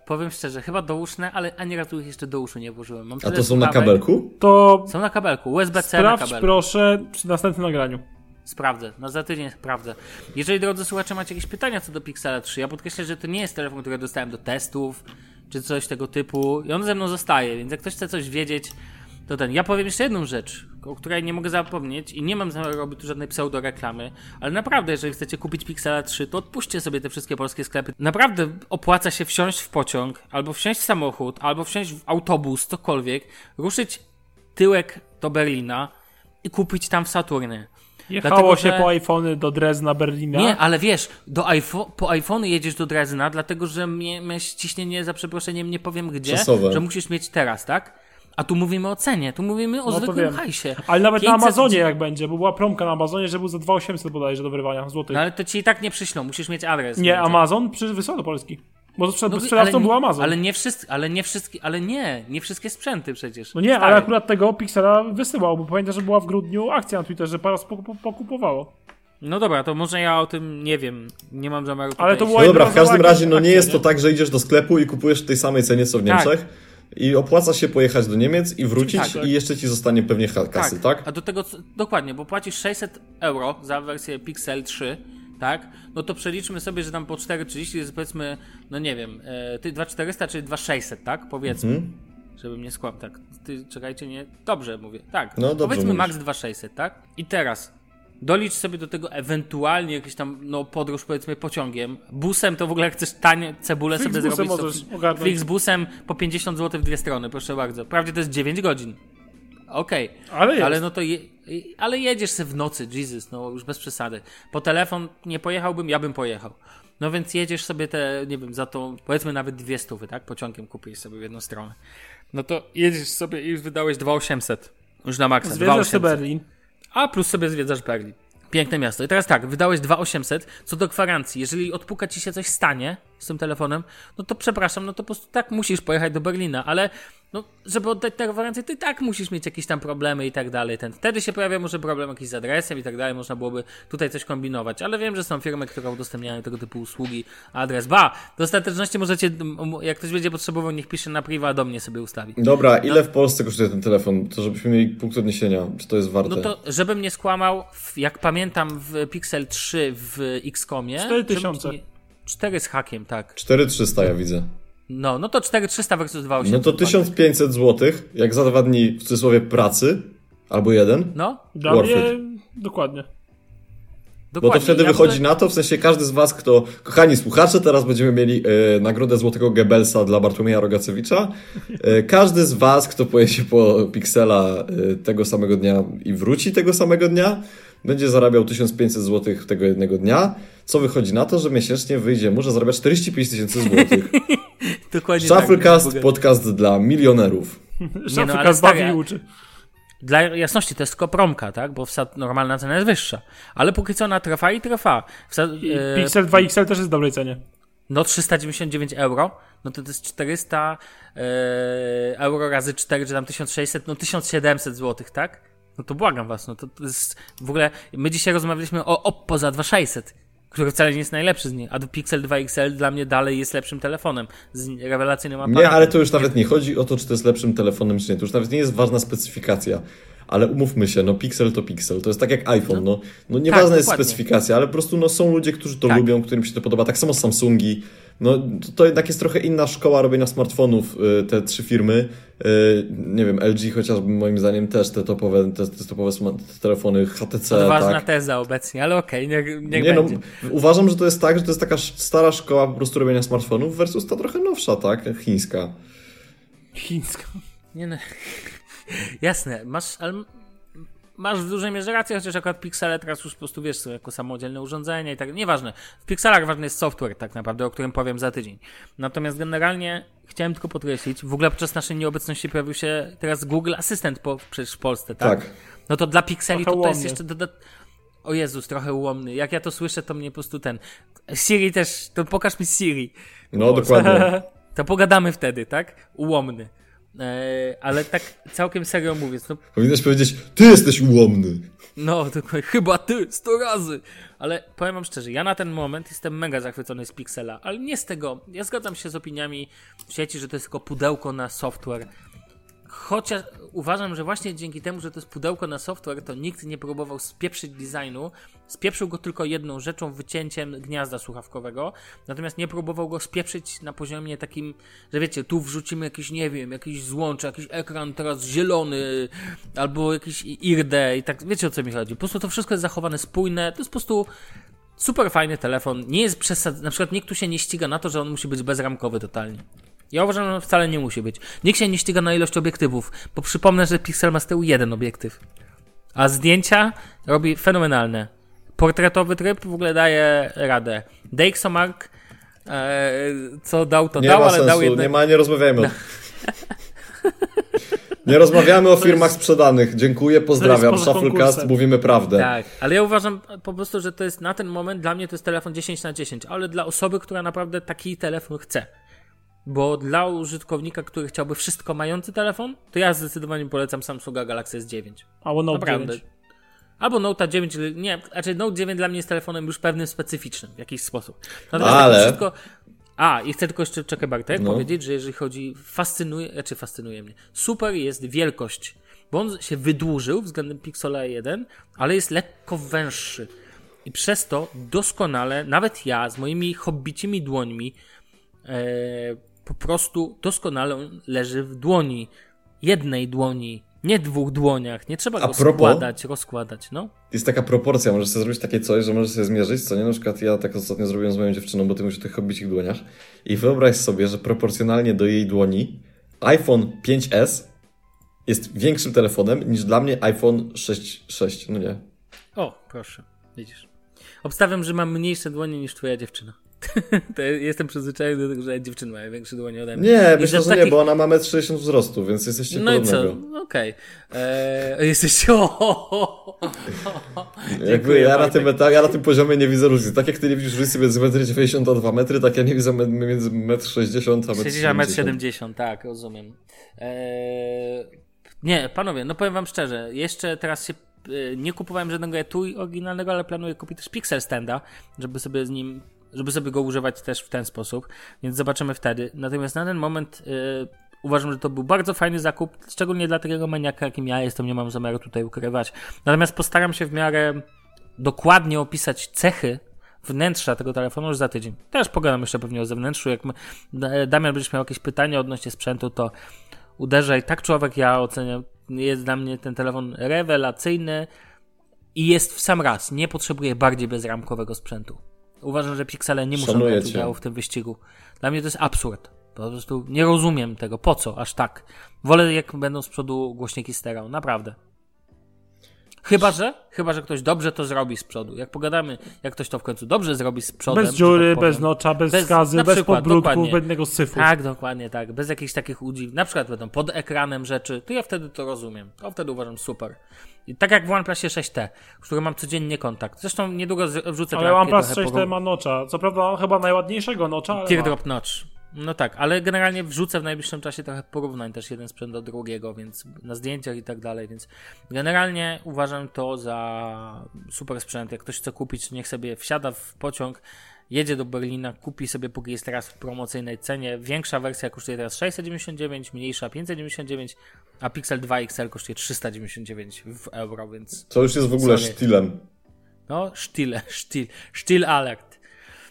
powiem szczerze, chyba douszne, ale ani razu ich jeszcze do uszu nie włożyłem. Mam A to są sprawek. na kabelku? To są na kabelku, U S B C na kabelku. Sprawdź proszę przy następnym nagraniu. Sprawdzę, no za tydzień sprawdzę. Jeżeli, drodzy słuchacze, macie jakieś pytania co do Pixela trzy, ja podkreślę, że to nie jest telefon, który dostałem do testów, czy coś tego typu i on ze mną zostaje, więc jak ktoś chce coś wiedzieć, to ten. Ja powiem jeszcze jedną rzecz, o której nie mogę zapomnieć i nie mam zamiaru robić tu żadnej pseudoreklamy, ale naprawdę, jeżeli chcecie kupić Pixela trzy, to odpuśćcie sobie te wszystkie polskie sklepy. Naprawdę opłaca się wsiąść w pociąg, albo wsiąść w samochód, albo wsiąść w autobus, cokolwiek, ruszyć tyłek do Berlina i kupić tam w Saturny. Jechało dlatego, się że... po iPhony do Drezna, Berlina. Nie, ale wiesz, do iPhone, po iPhony jedziesz do Drezna, dlatego że mnie, mnie ciśnienie, za przeproszeniem, nie powiem gdzie, Czasowe. Że musisz mieć teraz, tak? A tu mówimy o cenie, tu mówimy o no, zwykłym hajsie. Ale nawet pięćset na Amazonie jak będzie, bo była promka na Amazonie, że był za dwa tysiące osiemset bodajże do wyrwania złotych. No ale to ci i tak nie przyślą, musisz mieć adres. Nie, będzie. Amazon przy wysłał do Polski. Bo sprzedawcą no, był Amazon. Ale nie wszystkie, ale nie wszystkie, ale nie, nie wszystkie sprzęty przecież. No nie, stary. Ale akurat tego Pixela wysyłał, bo pamiętam, że była w grudniu akcja na Twitterze, że parę pokupowało. No dobra, to może ja o tym nie wiem, nie mam zamiaru. Ale to była no dobra, w każdym razie no akcja, nie jest to nie? tak, że idziesz do sklepu i kupujesz w tej samej cenie co w Niemczech. Tak. I opłaca się pojechać do Niemiec i wrócić tak, tak. i jeszcze ci zostanie pewnie kasy, tak? tak? A do tego, dokładnie, bo płacisz sześćset euro za wersję Pixel trzy, tak? No to przeliczmy sobie, że tam po cztery trzydzieści jest powiedzmy, no nie wiem, dwa czterysta czy dwa sześćset, tak? Powiedzmy, mhm. żebym nie skłamał, tak? Ty, czekajcie, nie? Dobrze mówię, tak. No, dobrze powiedzmy mówisz. Max dwa sześćset, tak? I teraz... Dolicz sobie do tego ewentualnie jakieś tam, no, podróż powiedzmy pociągiem. Busem to w ogóle jak chcesz tanie cebulę Flix sobie zrobić, to Flixbusem po pięćdziesiąt złotych w dwie strony, proszę bardzo. Wprawdzie to jest dziewięć godzin. Okej. Okay. Ale, ale no to je, ale jedziesz sobie w nocy, Jesus, no już bez przesady. Po telefon nie pojechałbym, ja bym pojechał. No więc jedziesz sobie te, nie wiem, za to powiedzmy nawet dwie stówy, tak? Pociągiem kupisz sobie w jedną stronę. No to jedziesz sobie i już wydałeś dwa tysiące osiemset. Już na maksa. Zwiedzasz sobie Berlin. A plus sobie zwiedzasz Berlin. Piękne miasto. I teraz tak, wydałeś dwa tysiące osiemset. Co do gwarancji, jeżeli odpuka ci się coś stanie z tym telefonem, no to przepraszam, no to po prostu tak musisz pojechać do Berlina, ale no, żeby oddać tę gwarancję, to i tak musisz mieć jakieś tam problemy i tak dalej. Ten, wtedy się pojawia może problem jakiś z adresem i tak dalej, można byłoby tutaj coś kombinować, ale wiem, że są firmy, które udostępniają tego typu usługi, adres. Ba, do ostateczności możecie, jak ktoś będzie potrzebował, niech pisze na priwa, do mnie sobie ustawi. Dobra, ile no, w Polsce kosztuje ten telefon? To żebyśmy mieli punkt odniesienia, czy to jest warte? No to, żebym nie skłamał, jak pamiętam w Pixel trzy w X-Comie... cztery tysiące. cztery z hakiem, tak. cztery trzysta ja widzę. No, no to cztery trzysta versus dwa tysiące osiemset. No to tysiąc pięćset złotych, jak za dwa dni w cudzysłowie pracy, albo jeden. No, dla mnie dokładnie. Dokładnie. Bo to wtedy ja wychodzi tutaj... na to, w sensie każdy z was, kto... Kochani słuchacze, teraz będziemy mieli e, nagrodę Złotego Goebbelsa dla Bartłomieja Rogacewicza. E, każdy z was, kto pojedzie po Pixela e, tego samego dnia i wróci tego samego dnia, będzie zarabiał tysiąc pięćset złotych tego jednego dnia, co wychodzi na to, że miesięcznie wyjdzie, może zarabiać czterdzieści pięć tysięcy złotych. Dokładnie. ShuffleCast, tak, podcast dla milionerów. ShuffleCast bawi i uczy. Dla jasności, to jest tylko promka, tak? Bo w S A T normalna cena jest wyższa. Ale póki co ona trwa i trwa. Sa- e- Pixel dwa X L też jest w dobrej cenie. No trzysta dziewięćdziesiąt dziewięć euro, no to to jest czterysta euro razy cztery, czy tam tysiąc sześćset, no tysiąc siedemset złotych, tak? No to błagam was, no to, to jest w ogóle... My dzisiaj rozmawialiśmy o OPPO za dwa tysiące sześćset, który wcale nie jest najlepszy z nich, a Pixel dwa X L dla mnie dalej jest lepszym telefonem z rewelacyjnym aparatem. Nie, ale to już nawet nie chodzi o to, czy to jest lepszym telefonem, czy nie. To już nawet nie jest ważna specyfikacja. Ale umówmy się, no Pixel to Pixel, to jest tak jak iPhone, no, no nieważna tak, jest dokładnie. Specyfikacja, ale po prostu no, są ludzie, którzy to tak. lubią, którym się to podoba, tak samo Samsungi, no to jednak jest trochę inna szkoła robienia smartfonów, te trzy firmy, nie wiem, L G chociażby moim zdaniem też te topowe, te, te topowe smart- telefony, H T C. Odważna tak. teza obecnie, ale okej, okay, niech, niech nie, będzie. No, uważam, że to jest tak, że to jest taka stara szkoła po prostu robienia smartfonów versus ta trochę nowsza, tak, chińska. Chińska? Nie no... Jasne, masz, ale masz w dużej mierze rację, chociaż akurat piksele teraz już po prostu wiesz, są jako samodzielne urządzenia i tak, nieważne. W pikselach ważny jest software tak naprawdę, o którym powiem za tydzień. Natomiast generalnie chciałem tylko podkreślić, w ogóle podczas naszej nieobecności pojawił się teraz Google Assistant po, przecież w Polsce, tak? tak? No to dla pikseli to, to jest jeszcze dodatkowo... O Jezus, trochę ułomny. Jak ja to słyszę, to mnie po prostu ten... Siri też, to pokaż mi Siri. No, bo, dokładnie. To pogadamy wtedy, tak? Ułomny. Yy, ale tak całkiem serio mówiąc. No... Powinieneś powiedzieć, ty jesteś ułomny. No, tylko chyba ty, sto razy. Ale powiem wam szczerze, ja na ten moment jestem mega zachwycony z Pixela, ale nie z tego. Ja zgadzam się z opiniami w sieci, że to jest tylko pudełko na software. Chociaż uważam, że właśnie dzięki temu, że to jest pudełko na software, to nikt nie próbował spieprzyć designu. Spieprzył go tylko jedną rzeczą, wycięciem gniazda słuchawkowego. Natomiast nie próbował go spieprzyć na poziomie takim, że wiecie, tu wrzucimy jakiś, nie wiem, jakiś złącze, jakiś ekran teraz zielony, albo jakiś irde i tak, wiecie o co mi chodzi. Po prostu to wszystko jest zachowane spójne, to jest po prostu super fajny telefon. Nie jest przesadzony, na przykład nikt tu się nie ściga na to, że on musi być bezramkowy totalnie. Ja uważam, że wcale nie musi być. Nikt się nie ściga na ilość obiektywów, bo przypomnę, że Pixel ma z tyłu jeden obiektyw. A zdjęcia robi fenomenalne. Portretowy tryb w ogóle daje radę. DxOMark, ee, co dał, to nie dał, ale sensu, dał jednego. Nie ma sensu, nie rozmawiajmy. No. Nie rozmawiamy o firmach jest, sprzedanych. Dziękuję, pozdrawiam. Shufflecast, mówimy prawdę. Tak, ale ja uważam po prostu, że to jest na ten moment, dla mnie to jest telefon dziesięć na dziesięć, ale dla osoby, która naprawdę taki telefon chce. Bo dla użytkownika, który chciałby wszystko mający telefon, to ja zdecydowanie polecam Samsunga Galaxy S dziewięć. Albo Note Naprawdę. dziewięć. Albo Note dziewięć, nie, znaczy Note dziewięć dla mnie jest telefonem już pewnym specyficznym w jakiś sposób. Natomiast Ale... wszystko... A, i chcę tylko jeszcze, czekaj Bartek, no. powiedzieć, że jeżeli chodzi, fascynuje, znaczy fascynuje mnie, super jest wielkość, bo on się wydłużył względem Pixela jeden, ale jest lekko węższy. I przez to doskonale, nawet ja z moimi hobbicimi dłońmi, ee, po prostu doskonale on leży w dłoni. Jednej dłoni, nie dwóch dłoniach. Nie trzeba go a propos, składać, rozkładać. No. Jest taka proporcja, możesz sobie zrobić takie coś, że możesz sobie zmierzyć, co nie? Na przykład ja tak ostatnio zrobiłem z moją dziewczyną, bo ty mówisz o tych hobbicich dłoniach. I wyobraź sobie, że proporcjonalnie do jej dłoni iPhone pięć es jest większym telefonem niż dla mnie iPhone sześć sześć. No nie? O, proszę. Widzisz. Obstawiam, że mam mniejsze dłonie niż twoja dziewczyna. To jestem przyzwyczajony do tego, że dziewczyny mają większe dłonie ode mnie. Nie, myślę, że takich... nie, bo ona ma metr sześćdziesiąt wzrostu, więc jesteście no podobnego. No i co, okej. Okay. Eee, jesteście... O, o, o, o. Dziękuję, ja, na tym, ja na tym poziomie nie widzę różnicy. Tak jak ty nie widzisz różnicy między metr dziewięćdziesiąt a dwa metry, tak ja nie widzę między metr sześćdziesiąt a metr siedemdziesiąt. Tak, rozumiem. Eee, nie, panowie, no powiem wam szczerze, jeszcze teraz się e, nie kupowałem żadnego etui oryginalnego, ale planuję kupić też Pixel Standa, żeby sobie z nim żeby sobie go używać też w ten sposób, więc zobaczymy wtedy. Natomiast na ten moment yy, uważam, że to był bardzo fajny zakup, szczególnie dla takiego maniaka, jakim ja jestem, nie mam zamiaru tutaj ukrywać. Natomiast postaram się w miarę dokładnie opisać cechy wnętrza tego telefonu już za tydzień. Teraz pogadam jeszcze pewnie o zewnętrzu. Jak my, Damian, będziesz miał jakieś pytania odnośnie sprzętu, to uderzaj. Tak czy owak, ja oceniam, jest dla mnie ten telefon rewelacyjny i jest w sam raz. Nie potrzebuję bardziej bezramkowego sprzętu. Uważam, że piksele nie muszą brać udziału w tym wyścigu. Dla mnie to jest absurd. Po prostu nie rozumiem tego. Po co aż tak? Wolę, jak będą z przodu głośniki stereo. Naprawdę. Chyba, że chyba że ktoś dobrze to zrobi z przodu. Jak pogadamy, jak ktoś to w końcu dobrze zrobi z przodu. Bez dziury, tak bez nocza, bez, bez skazy, bez przykład, podbródków, bez syfu. Tak, dokładnie tak. Bez jakichś takich udziw. Na przykład będą pod ekranem rzeczy. To ja wtedy to rozumiem. To wtedy uważam super. I tak jak w OnePlusie sześć T, z którym mam codziennie kontakt. Zresztą niedługo wrzucę... Ale OnePlus sześć T powoli. Ma nocza. Co prawda chyba najładniejszego nocza, ale Teardrop notch. No tak, ale generalnie wrzucę w najbliższym czasie trochę porównań też jeden sprzęt do drugiego, więc na zdjęciach i tak dalej, więc generalnie uważam to za super sprzęt. Jak ktoś chce kupić, niech sobie wsiada w pociąg, jedzie do Berlina, kupi sobie, póki jest teraz w promocyjnej cenie. Większa wersja kosztuje teraz sześćset dziewięćdziesiąt dziewięć, mniejsza pięćset dziewięćdziesiąt dziewięć, a Pixel dwa X L kosztuje trzysta dziewięćdziesiąt dziewięć w euro, więc... Co już jest w ogóle sztylem. No, sztyle, sztyl, sztyl alert.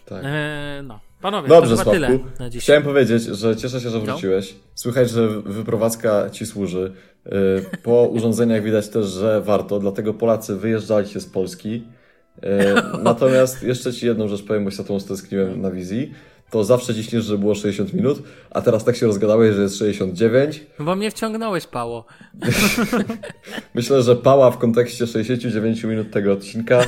Tak. E, no. Panowie, dobrze, to Sławku, chciałem powiedzieć, że cieszę się, że wróciłeś. Słychać, że wyprowadzka ci służy. Po urządzeniach widać też, że warto, dlatego Polacy wyjeżdżajcie z Polski. Natomiast jeszcze ci jedną rzecz powiem, bo się za tą stęskniłem na wizji. To zawsze ciśniesz, że było sześćdziesiąt minut, a teraz tak się rozgadałeś, że jest sześćdziesiąt dziewięć. Bo mnie wciągnąłeś, Pało. Myślę, że Pała w kontekście sześćdziesiąt dziewięć minut tego odcinka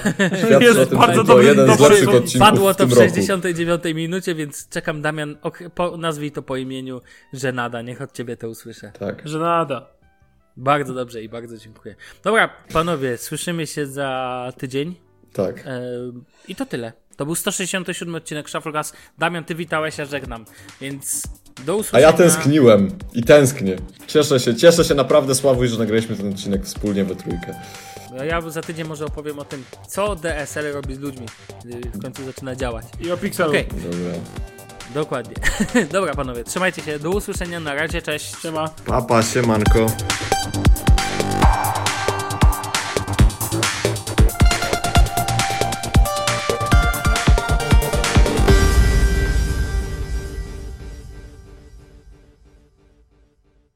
świadczy jest o tym, że to jeden dobry, z lepszych dobry, odcinków padło w to w sześćdziesiątej dziewiątej minucie, więc czekam, Damian, po, nazwij to po imieniu Żenada. Niech od ciebie to usłyszę. Tak. Żenada. Bardzo dobrze i bardzo dziękuję. Dobra, panowie, słyszymy się za tydzień. Tak. E, I to tyle. To był sto sześćdziesiąty siódmy odcinek ShuffleCast. Damian, ty witałeś, ja żegnam. Więc do usłyszenia. A ja tęskniłem i tęsknię. Cieszę się, cieszę się naprawdę, Sławuj, że nagraliśmy ten odcinek wspólnie we trójkę. Ja za tydzień może opowiem o tym, co D S L robi z ludźmi, gdy w końcu zaczyna działać. I o Pixelu. Okay. Dokładnie. Dobra, panowie, trzymajcie się, do usłyszenia, na razie, cześć. Siema. Papa, siemanko.